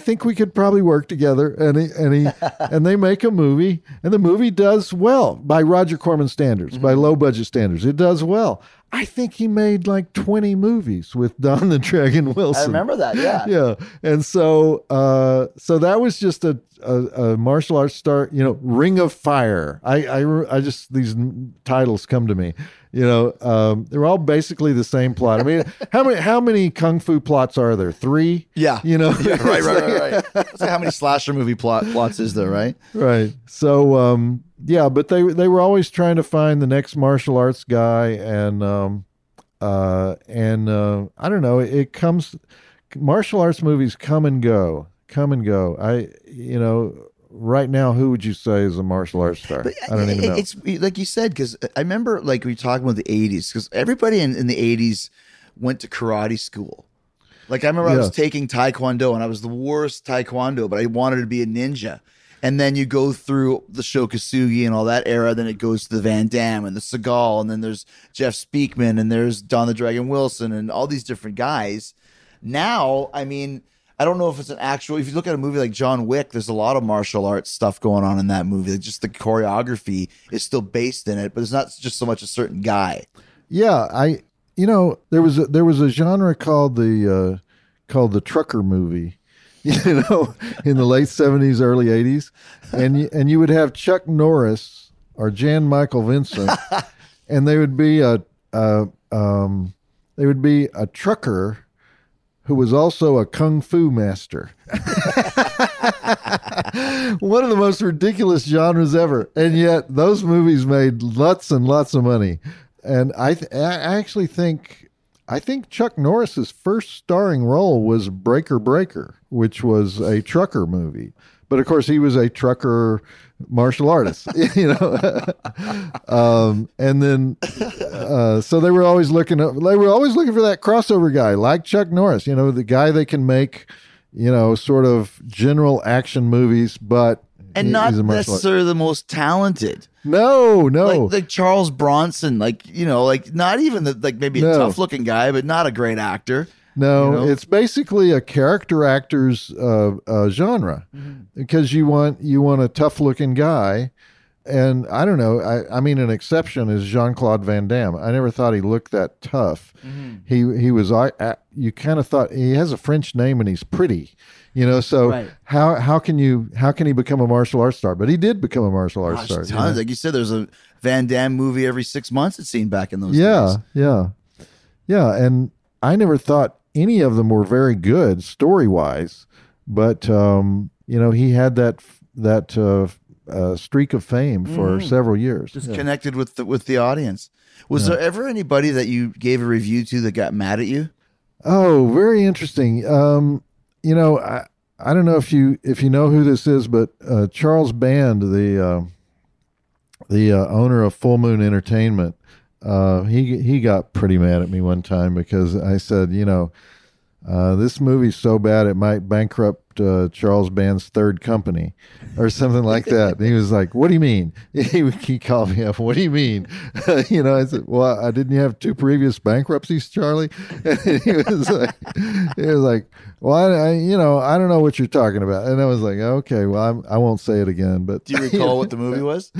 think we could probably work together. And they make a movie, and the movie does well by Roger Corman standards, by low-budget standards. It does well. I think he made like 20 movies with Don the Dragon Wilson. I remember that, yeah. Yeah. And so so that was just a martial arts star, Ring of Fire. I just, these titles come to me. They're all basically the same plot. I mean, how many kung fu plots are there? 3? Yeah. Yeah, right. It's like, how many slasher movie plots is there, right? Right. So but they were always trying to find the next martial arts guy, and I don't know. Martial arts movies come and go. Right now, who would you say is a martial arts star? But I don't even know. It's like you said, because I remember, like, we were talking about the 80s, because everybody in the 80s went to karate school. Like, I remember I was taking taekwondo, and I was the worst taekwondo, but I wanted to be a ninja. And then you go through the Shokasugi and all that era. Then it goes to the Van Damme and the Seagal. And then there's Jeff Speakman. And there's Don the Dragon Wilson and all these different guys. Now, I mean, I don't know if it's if you look at a movie like John Wick, there's a lot of martial arts stuff going on in that movie. Like, just the choreography is still based in it, but it's not just so much a certain guy. Yeah. There was a genre called the trucker movie. In the late 70s, early 80s. And you would have Chuck Norris or Jan Michael Vincent, and they would be a trucker who was also a kung fu master. One of the most ridiculous genres ever. And yet those movies made lots and lots of money. And I actually think... Chuck Norris's first starring role was Breaker Breaker, which was a trucker movie. But of course, he was a trucker martial artist, so they were always looking for that crossover guy, like Chuck Norris, the guy they can make, sort of general action movies, but he's not necessarily the most talented. No. Like Charles Bronson, like, you know, like not even the, like maybe a tough looking guy, but not a great actor. No, you know? It's basically a character actor's genre, mm-hmm. because you want a tough looking guy. And I don't know, I mean, an exception is Jean-Claude Van Damme. I never thought he looked that tough. Mm-hmm. He was, you kind of thought he has a French name and he's pretty, you know, so right. how can he become a martial arts star? But he did become a martial arts star. Tons. You know? Like you said, there's a Van Damme movie every 6 months, it seemed back in those days. Yeah. And I never thought any of them were very good story-wise, but, you know, he had that streak of fame for several years. Just connected with the audience. Was there ever anybody that you gave a review to that got mad at you? Oh, very interesting. You know, I don't know if you know who this is, but Charles Band, the owner of Full Moon Entertainment, he got pretty mad at me one time because I said, you know, this movie's so bad it might bankrupt Charles Band's third company or something like that. And he was like, what do you mean? He called me up, what do you mean? You know, I said, well, didn't you have two previous bankruptcies, Charlie? And he was like, well, I don't know what you're talking about. And I was like, okay, well, I won't say it again. But do you recall what the movie was?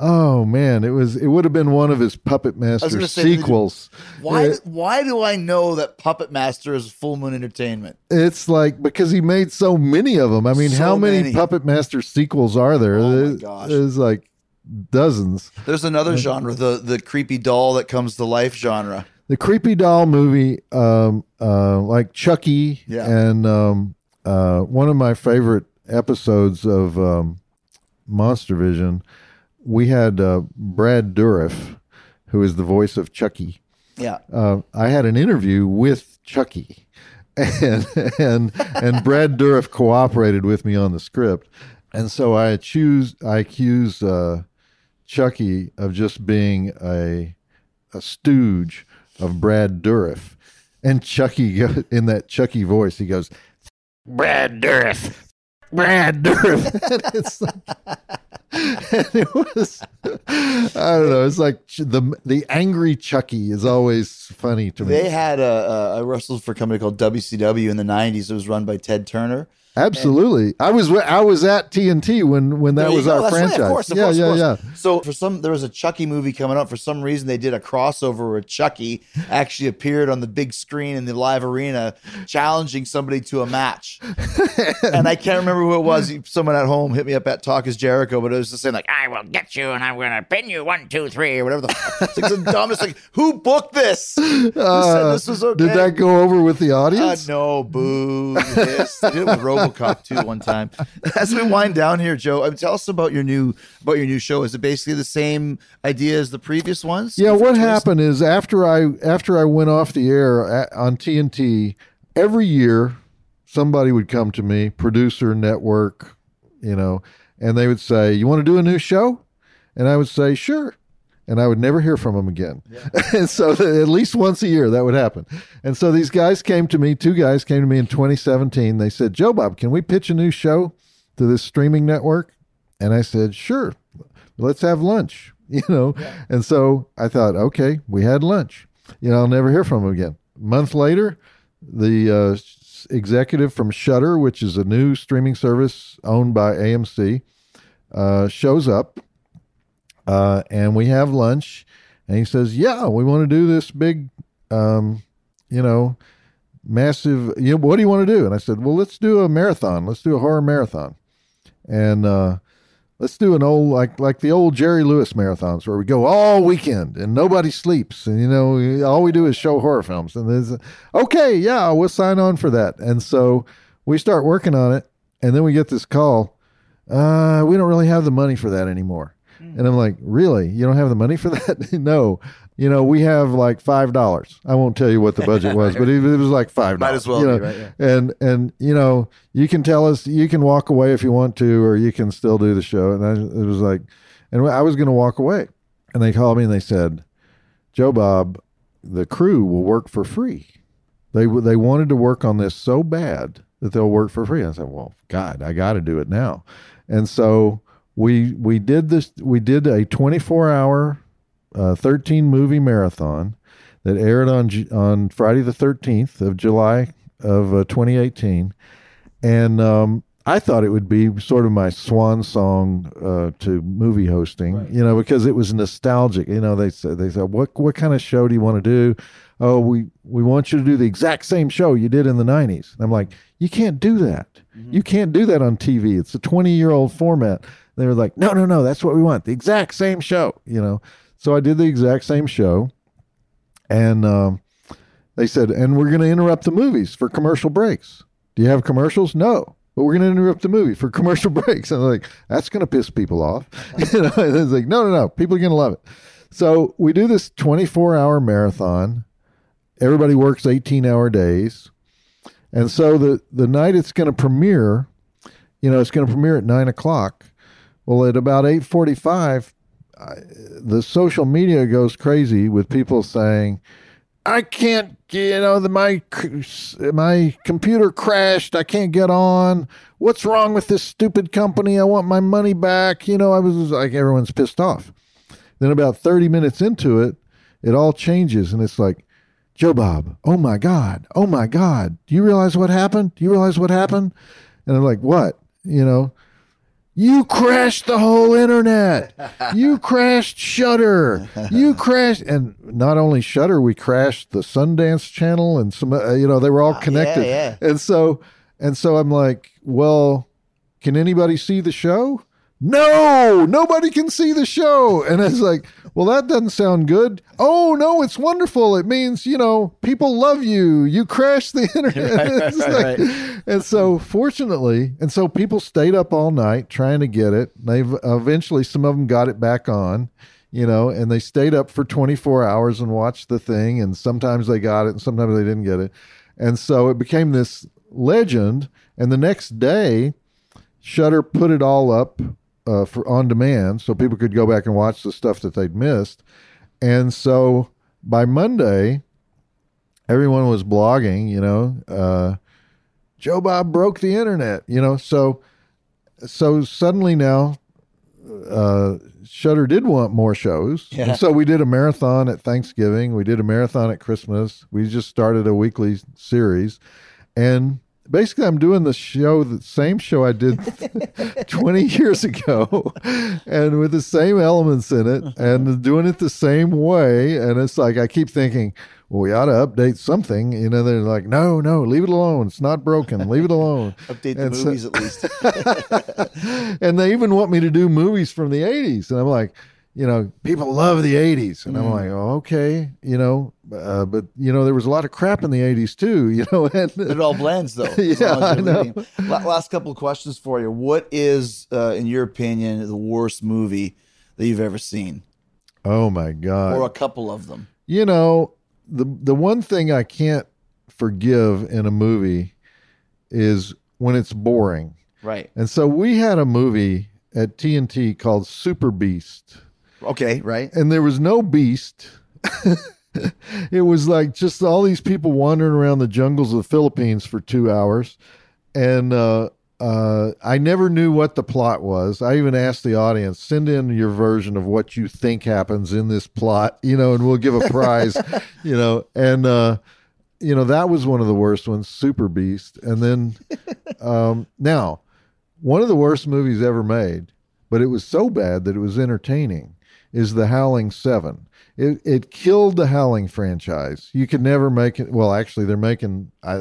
Oh man, it would have been one of his Puppet Master sequels. Why do I know that Puppet Master is Full Moon Entertainment? It's like because he made so many of them. I mean, how many Puppet Master sequels are there? Oh my gosh, there's like dozens. There's another genre, the creepy doll that comes to life genre. The creepy doll movie, like Chucky, and one of my favorite episodes of Monster Vision, we had Brad Dourif, who is the voice of Chucky. Yeah, I had an interview with Chucky, and Brad Dourif cooperated with me on the script, and so I accused Chucky of just being a stooge of Brad Dourif, and Chucky in that Chucky voice, he goes, Brad Dourif. It's like, and it was, I don't know, it's like the angry Chucky is always funny to me. They had I wrestled for a company called WCW in the 90s. It was run by Ted Turner. Absolutely. And I was at TNT when that was our franchise. Right, of course. So there was a Chucky movie coming up. For some reason, they did a crossover where Chucky actually appeared on the big screen in the live arena, challenging somebody to a match. And I can't remember who it was. Someone at home hit me up at Talk is Jericho, but it was the same, like, I will get you and I'm going to pin you 1, 2, 3 or whatever the fuck. It's like the dumbest. Like, who booked this? Who said this was okay? Did that go over with the audience? No, boo. This. They did it with Robocop 2 one time. As we wind down here, Joe, tell us about your new show. Is it basically the same idea as the previous ones? Yeah, what happened is after I went off the air on TNT, every year somebody would come to me, producer, network, you know, and they would say, you want to do a new show? And I would say, sure. And I would never hear from them again. Yeah. And so at least once a year that would happen. And so these guys came to me, two guys came to me in 2017. They said, Joe Bob, can we pitch a new show to this streaming network? And I said, sure, let's have lunch, you know? Yeah. And so I thought, okay, we had lunch. You know, I'll never hear from them again. A month later, the executive from Shudder, which is a new streaming service owned by AMC, shows up. And we have lunch, and he says, yeah, we want to do this big, you know, massive, you know, what do you want to do? And I said, well, let's do a marathon. Let's do a horror marathon. And, let's do an old, like the old Jerry Lewis marathons where we go all weekend and nobody sleeps. And, you know, all we do is show horror films. And there's, okay, yeah, we'll sign on for that. And so we start working on it. And then we get this call. We don't really have the money for that anymore. And I'm like, really? You don't have the money for that? No. You know, we have like $5. I won't tell you what the budget was, but it was like $5. Might as well be, right? Yeah. And you know, you can tell us, you can walk away if you want to, or you can still do the show. And it was like, and I was going to walk away. And they called me and they said, Joe Bob, the crew will work for free. They wanted to work on this so bad that they'll work for free. I said, well, God, I got to do it now. And so We did this. We did a 24-hour, 13-movie marathon that aired on Friday the 13th of July of 2018, and I thought it would be sort of my swan song to movie hosting, right. You know, because it was nostalgic. You know, they said, what kind of show do you want to do? Oh, we want you to do the exact same show you did in the 90s. And I'm like, you can't do that. Mm-hmm. You can't do that on TV. It's a 20-year-old format. They were like, no, that's what we want. The exact same show, you know. So I did the exact same show. And they said, and we're going to interrupt the movies for commercial breaks. Do you have commercials? No. But we're going to interrupt the movie for commercial breaks. And I'm like, that's going to piss people off. You know? And it's like, no. People are going to love it. So we do this 24-hour marathon. Everybody works 18-hour days. And so the night it's going to premiere, you know, it's going to premiere at 9 o'clock. Well, at about 8:45, the social media goes crazy with people saying, I can't, you know, my computer crashed. I can't get on. What's wrong with this stupid company? I want my money back. You know, I was like, everyone's pissed off. Then about 30 minutes into it, it all changes. And it's like, Joe Bob, oh my God. Do you realize what happened? And I'm like, what? You know, you crashed the whole internet. You crashed Shudder. You crashed, and not only Shudder, we crashed the Sundance Channel and some. You know, they were all connected. Yeah. And so I'm like, well, can anybody see the show? No, nobody can see the show. And it's like, well, that doesn't sound good. Oh, no, it's wonderful. It means, you know, people love you. You crashed the internet. Right. And so fortunately, and so people stayed up all night trying to get it. They've eventually, some of them got it back on, you know, and they stayed up for 24 hours and watched the thing. And sometimes they got it and sometimes they didn't get it. And so it became this legend. And the next day, Shudder put it all up. For on demand, so people could go back and watch the stuff that they'd missed. And so by Monday, everyone was blogging, you know, Joe Bob broke the internet, you know, so suddenly now Shudder did want more shows. Yeah. And so we did a marathon at Thanksgiving. We did a marathon at Christmas. We just started a weekly series. And basically, I'm doing the same show I did 20 years ago, and with the same elements in it, and doing it the same way. And it's like, I keep thinking, well, we ought to update something. You know, they're like, no, leave it alone. It's not broken. Leave it alone. Update the movies at least. And they even want me to do movies from the 80s. And I'm like, you know, people love the 80s. And I'm like, oh, okay, you know, but, you know, there was a lot of crap in the 80s, too, you know. And it all blends, though. Yeah, I know. Last couple of questions for you. What is, in your opinion, the worst movie that you've ever seen? Oh, my God. Or a couple of them. You know, the one thing I can't forgive in a movie is when it's boring. Right. And so we had a movie at TNT called Super Beast. Okay, right. And there was no beast. It was like just all these people wandering around the jungles of the Philippines for 2 hours. And I never knew what the plot was. I even asked the audience, send in your version of what you think happens in this plot, you know, and we'll give a prize, you know. And, you know, that was one of the worst ones, Super Beast. And then now, one of the worst movies ever made, but it was so bad that it was entertaining, is The Howling Seven. It killed the Howling franchise. You could never make it. Well, actually, they're making. I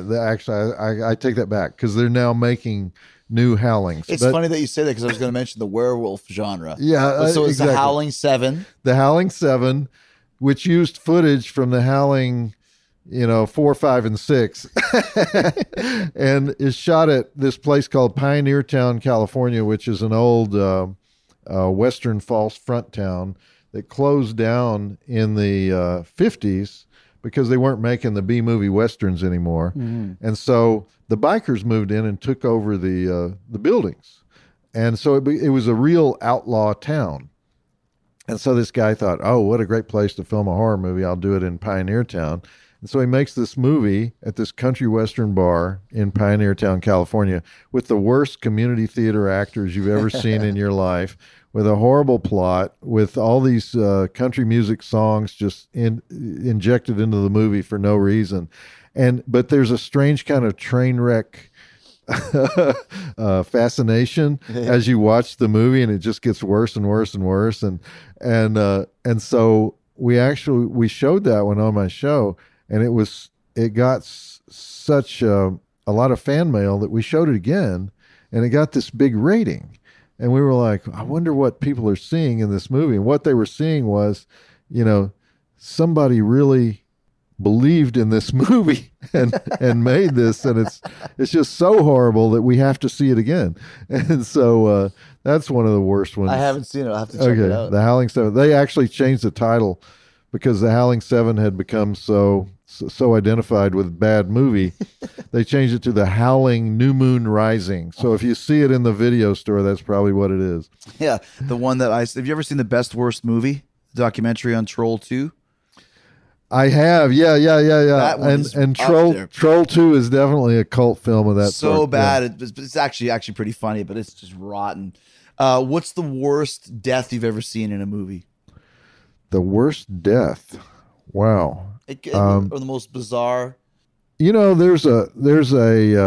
take that back, because they're now making new Howlings. It's funny that you say that, because I was going to mention the werewolf genre. Yeah, so it's exactly. The Howling Seven. The Howling Seven, which used footage from The Howling, you know, 4, 5, and 6, and is shot at this place called Pioneer Town, California, which is an old Western false front town that closed down in the 50s because they weren't making the B-movie Westerns anymore. Mm-hmm. And so the bikers moved in and took over the buildings. And so it was a real outlaw town. And so this guy thought, oh, what a great place to film a horror movie. I'll do it in Pioneer Town. And so he makes this movie at this country western bar in Pioneer Town, California, with the worst community theater actors you've ever seen in your life, with a horrible plot, with all these country music songs just injected into the movie for no reason. But there's a strange kind of train wreck fascination as you watch the movie, and it just gets worse and worse and worse. And so we showed that one on my show, and it got such a lot of fan mail that we showed it again, and it got this big rating. And we were like, I wonder what people are seeing in this movie. And what they were seeing was, somebody really believed in this movie and made this, and it's just so horrible that we have to see it again. And so that's one of the worst ones. I haven't seen it. I have to check it out. The Howling Seven. They actually changed the title because The Howling Seven had become so identified with bad movie. They changed it to The Howling New Moon Rising. So if you see it in the video store, that's probably what it is. Yeah, the one that have you ever seen The Best Worst Movie documentary on Troll 2? I have, yeah. That one and Troll 2 is definitely a cult film of that sort. So bad, yeah. It's actually pretty funny, but it's just rotten. What's the worst death you've ever seen in a movie? The worst death, wow. Or the most bizarre. There's a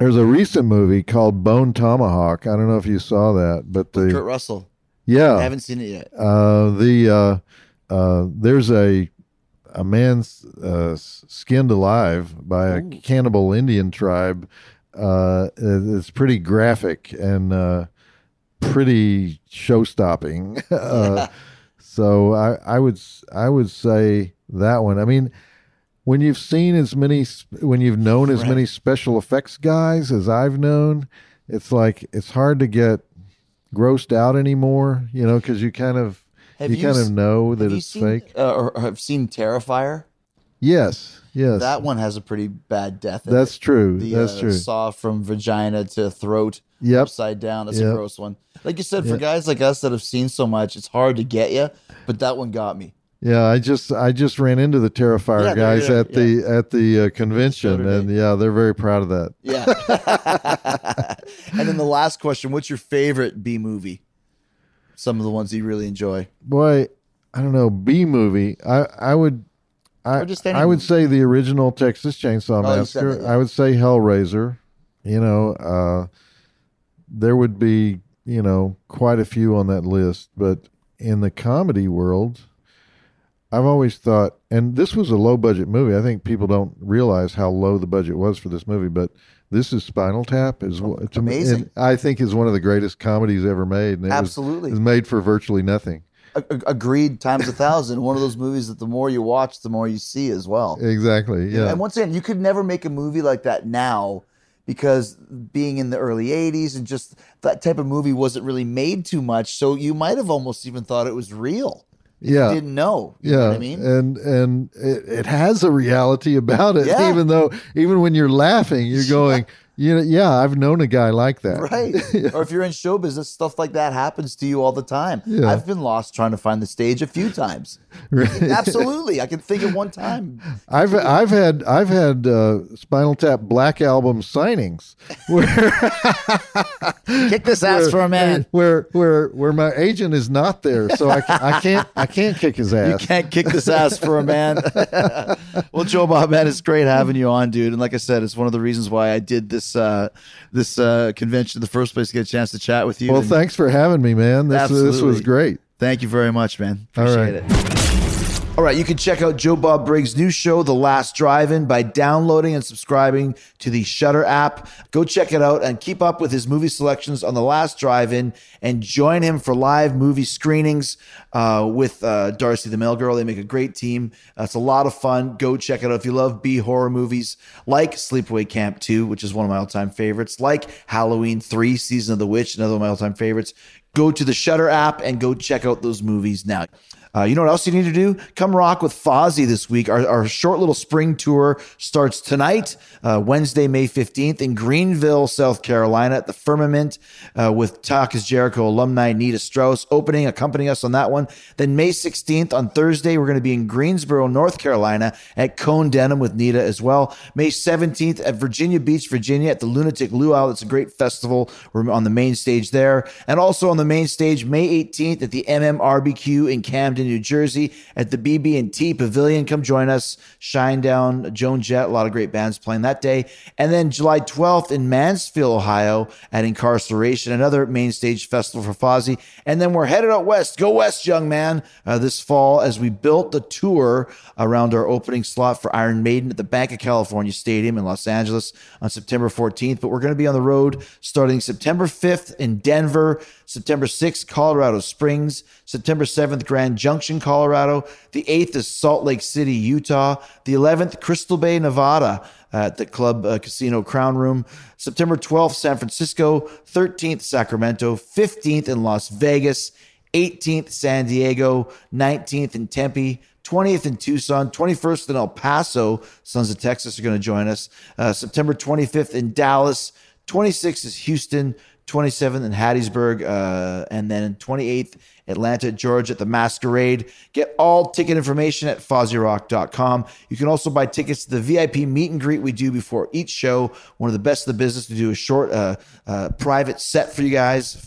recent movie called Bone Tomahawk. I don't know if you saw that, but with Kurt Russell. Yeah, I haven't seen it yet. There's a man skinned alive by a cannibal Indian tribe. It's pretty graphic and pretty show-stopping. So I would say that one. I mean, when you've seen when you've known as many special effects guys as I've known, it's like it's hard to get grossed out anymore, because you kind of know that it's fake. Or have seen Terrifier? Yes. That one has a pretty bad death. That's true. That's true. Saw from vagina to throat, upside down. That's a gross one. Like you said, for guys like us that have seen so much, it's hard to get you. But that one got me. Yeah, I just ran into the Terrifier guys at the convention, and they're very proud of that. Yeah. And then the last question: what's your favorite B movie? Some of the ones you really enjoy. Boy, I don't know. B movie. I would say the original Texas Chainsaw Massacre. I would say Hellraiser. There would be quite a few on that list, but in the comedy world, I've always thought, and this was a low budget movie. I think people don't realize how low the budget was for this movie, but this is Spinal Tap. It's amazing. I think is one of the greatest comedies ever made. And it was made for virtually nothing. Agreed, times 1,000. One of those movies that the more you watch, the more you see as well. Exactly. Yeah. And once again, you could never make a movie like that now because being in the early 80s and just that type of movie wasn't really made too much. So you might have almost even thought it was real. Yeah. You didn't know. You know what I mean? And it has a reality about it, even when you're laughing, you're going, I've known a guy like that. Right. Yeah. Or if you're in show business, stuff like that happens to you all the time. Yeah. I've been lost trying to find the stage a few times. Right. Absolutely. I can think of one time. I've had Spinal Tap Black Album signings where kick this ass for a man. Where my agent is not there, so I can't kick his ass. You can't kick this ass for a man. Well, Joe Bob, man, it's great having you on, dude. And like I said, it's one of the reasons why I did this convention in the first place, to get a chance to chat with you. Well, thanks for having me, man. This was great. Thank you very much, man. Appreciate it. All right, you can check out Joe Bob Briggs' new show, The Last Drive-In, by downloading and subscribing to the Shudder app. Go check it out and keep up with his movie selections on The Last Drive-In, and join him for live movie screenings with Darcy the Mail Girl. They make a great team. It's a lot of fun. Go check it out. If you love B-horror movies like Sleepaway Camp 2, which is one of my all-time favorites, like Halloween 3, Season of the Witch, another one of my all-time favorites, go to the Shudder app and go check out those movies now. You know what else you need to do? Come rock with Fozzie this week. Our short little spring tour starts tonight, Wednesday, May 15th in Greenville, South Carolina at the Firmament with Talk is Jericho alumni Nita Strauss opening, accompanying us on that one. Then May 16th on Thursday, we're going to be in Greensboro, North Carolina at Cone Denham with Nita as well. May 17th at Virginia Beach, Virginia at the Lunatic Luau. That's a great festival. We're on the main stage there. And also on the main stage, May 18th at the MMRBQ in Camden, New Jersey at the BB&T Pavilion. Come join us. Shinedown, Joan Jett, a lot of great bands playing that day. And then July 12th in Mansfield, Ohio at Incarceration, another main stage festival for Fozzie. And then we're headed out west. Go west, young man, this fall as we built the tour around our opening slot for Iron Maiden at the Bank of California Stadium in Los Angeles on September 14th. But we're going to be on the road starting September 5th in Denver, September 6th, Colorado Springs, September 7th, Grand Junction, Colorado. The 8th is Salt Lake City, Utah. The 11th, Crystal Bay, Nevada at the Club Casino Crown Room. September 12th, San Francisco. 13th, Sacramento. 15th in Las Vegas. 18th, San Diego. 19th in Tempe. 20th in Tucson, 21st in El Paso. Sons of Texas are going to join us. September 25th in Dallas. 26th is Houston. 27th in Hattiesburg, and then 28th, Atlanta, Georgia at the Masquerade. Get all ticket information at FozzieRock.com. You can also buy tickets to the VIP meet and greet we do before each show. One of the best of the business. We do a short private set for you guys,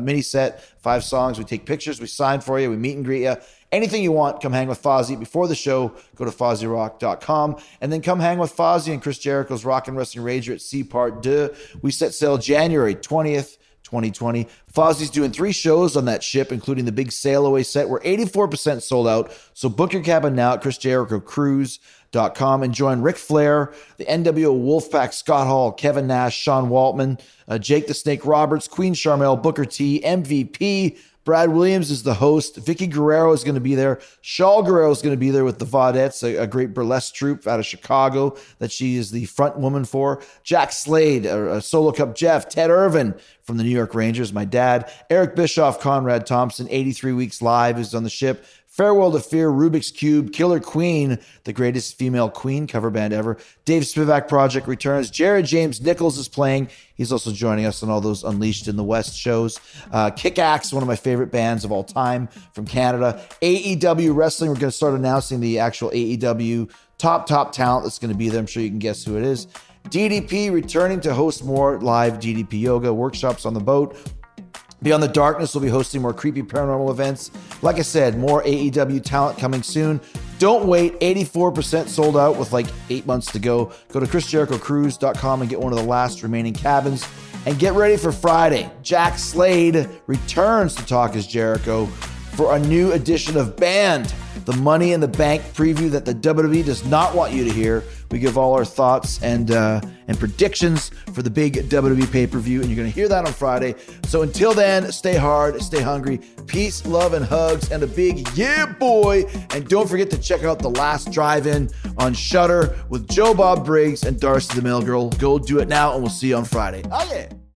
mini set, five songs. We take pictures, we sign for you, we meet and greet you. Anything you want, come hang with Fozzie. Before the show, go to FozzieRock.com. And then come hang with Fozzie and Chris Jericho's Rock and Wrestling Rager at C Part 2. We set sail January 20th, 2020. Fozzie's doing 3 shows on that ship, including the big sail away set. We're 84% sold out. So book your cabin now at ChrisJerichoCruise.com and join Ric Flair, the NWO Wolfpack, Scott Hall, Kevin Nash, Sean Waltman, Jake the Snake Roberts, Queen Charmel, Booker T, MVP. Brad Williams is the host. Vicky Guerrero is going to be there. Shaw Guerrero is going to be there with the Vaudettes, a great burlesque troupe out of Chicago that she is the front woman for. Jack Slade, a Solo Cup Jeff, Ted Irvin from the New York Rangers, my dad. Eric Bischoff, Conrad Thompson, 83 Weeks Live is on the ship. Farewell to Fear, Rubik's Cube, Killer Queen, the greatest female queen cover band ever. Dave Spivak Project returns. Jared James Nichols is playing. He's also joining us on all those Unleashed in the West shows. Kick-Ax, one of my favorite bands of all time from Canada. AEW Wrestling, we're going to start announcing the actual AEW top talent that's going to be there. I'm sure you can guess who it is. DDP returning to host more live DDP yoga workshops on the boat. Beyond the Darkness will be hosting more creepy paranormal events. Like I said, more AEW talent coming soon. Don't wait. 84% sold out with like 8 months to go. Go to ChrisJerichoCruise.com and get one of the last remaining cabins. And get ready for Friday. Jack Slade returns to Talk is Jericho for a new edition of Banned, the Money in the Bank preview that the WWE does not want you to hear. We give all our thoughts and predictions for the big WWE pay-per-view, and you're going to hear that on Friday. So until then, stay hard, stay hungry. Peace, love, and hugs, and a big yeah, boy. And don't forget to check out The Last Drive-In on Shudder with Joe Bob Briggs and Darcy the Mail Girl. Go do it now, and we'll see you on Friday. Oh, yeah.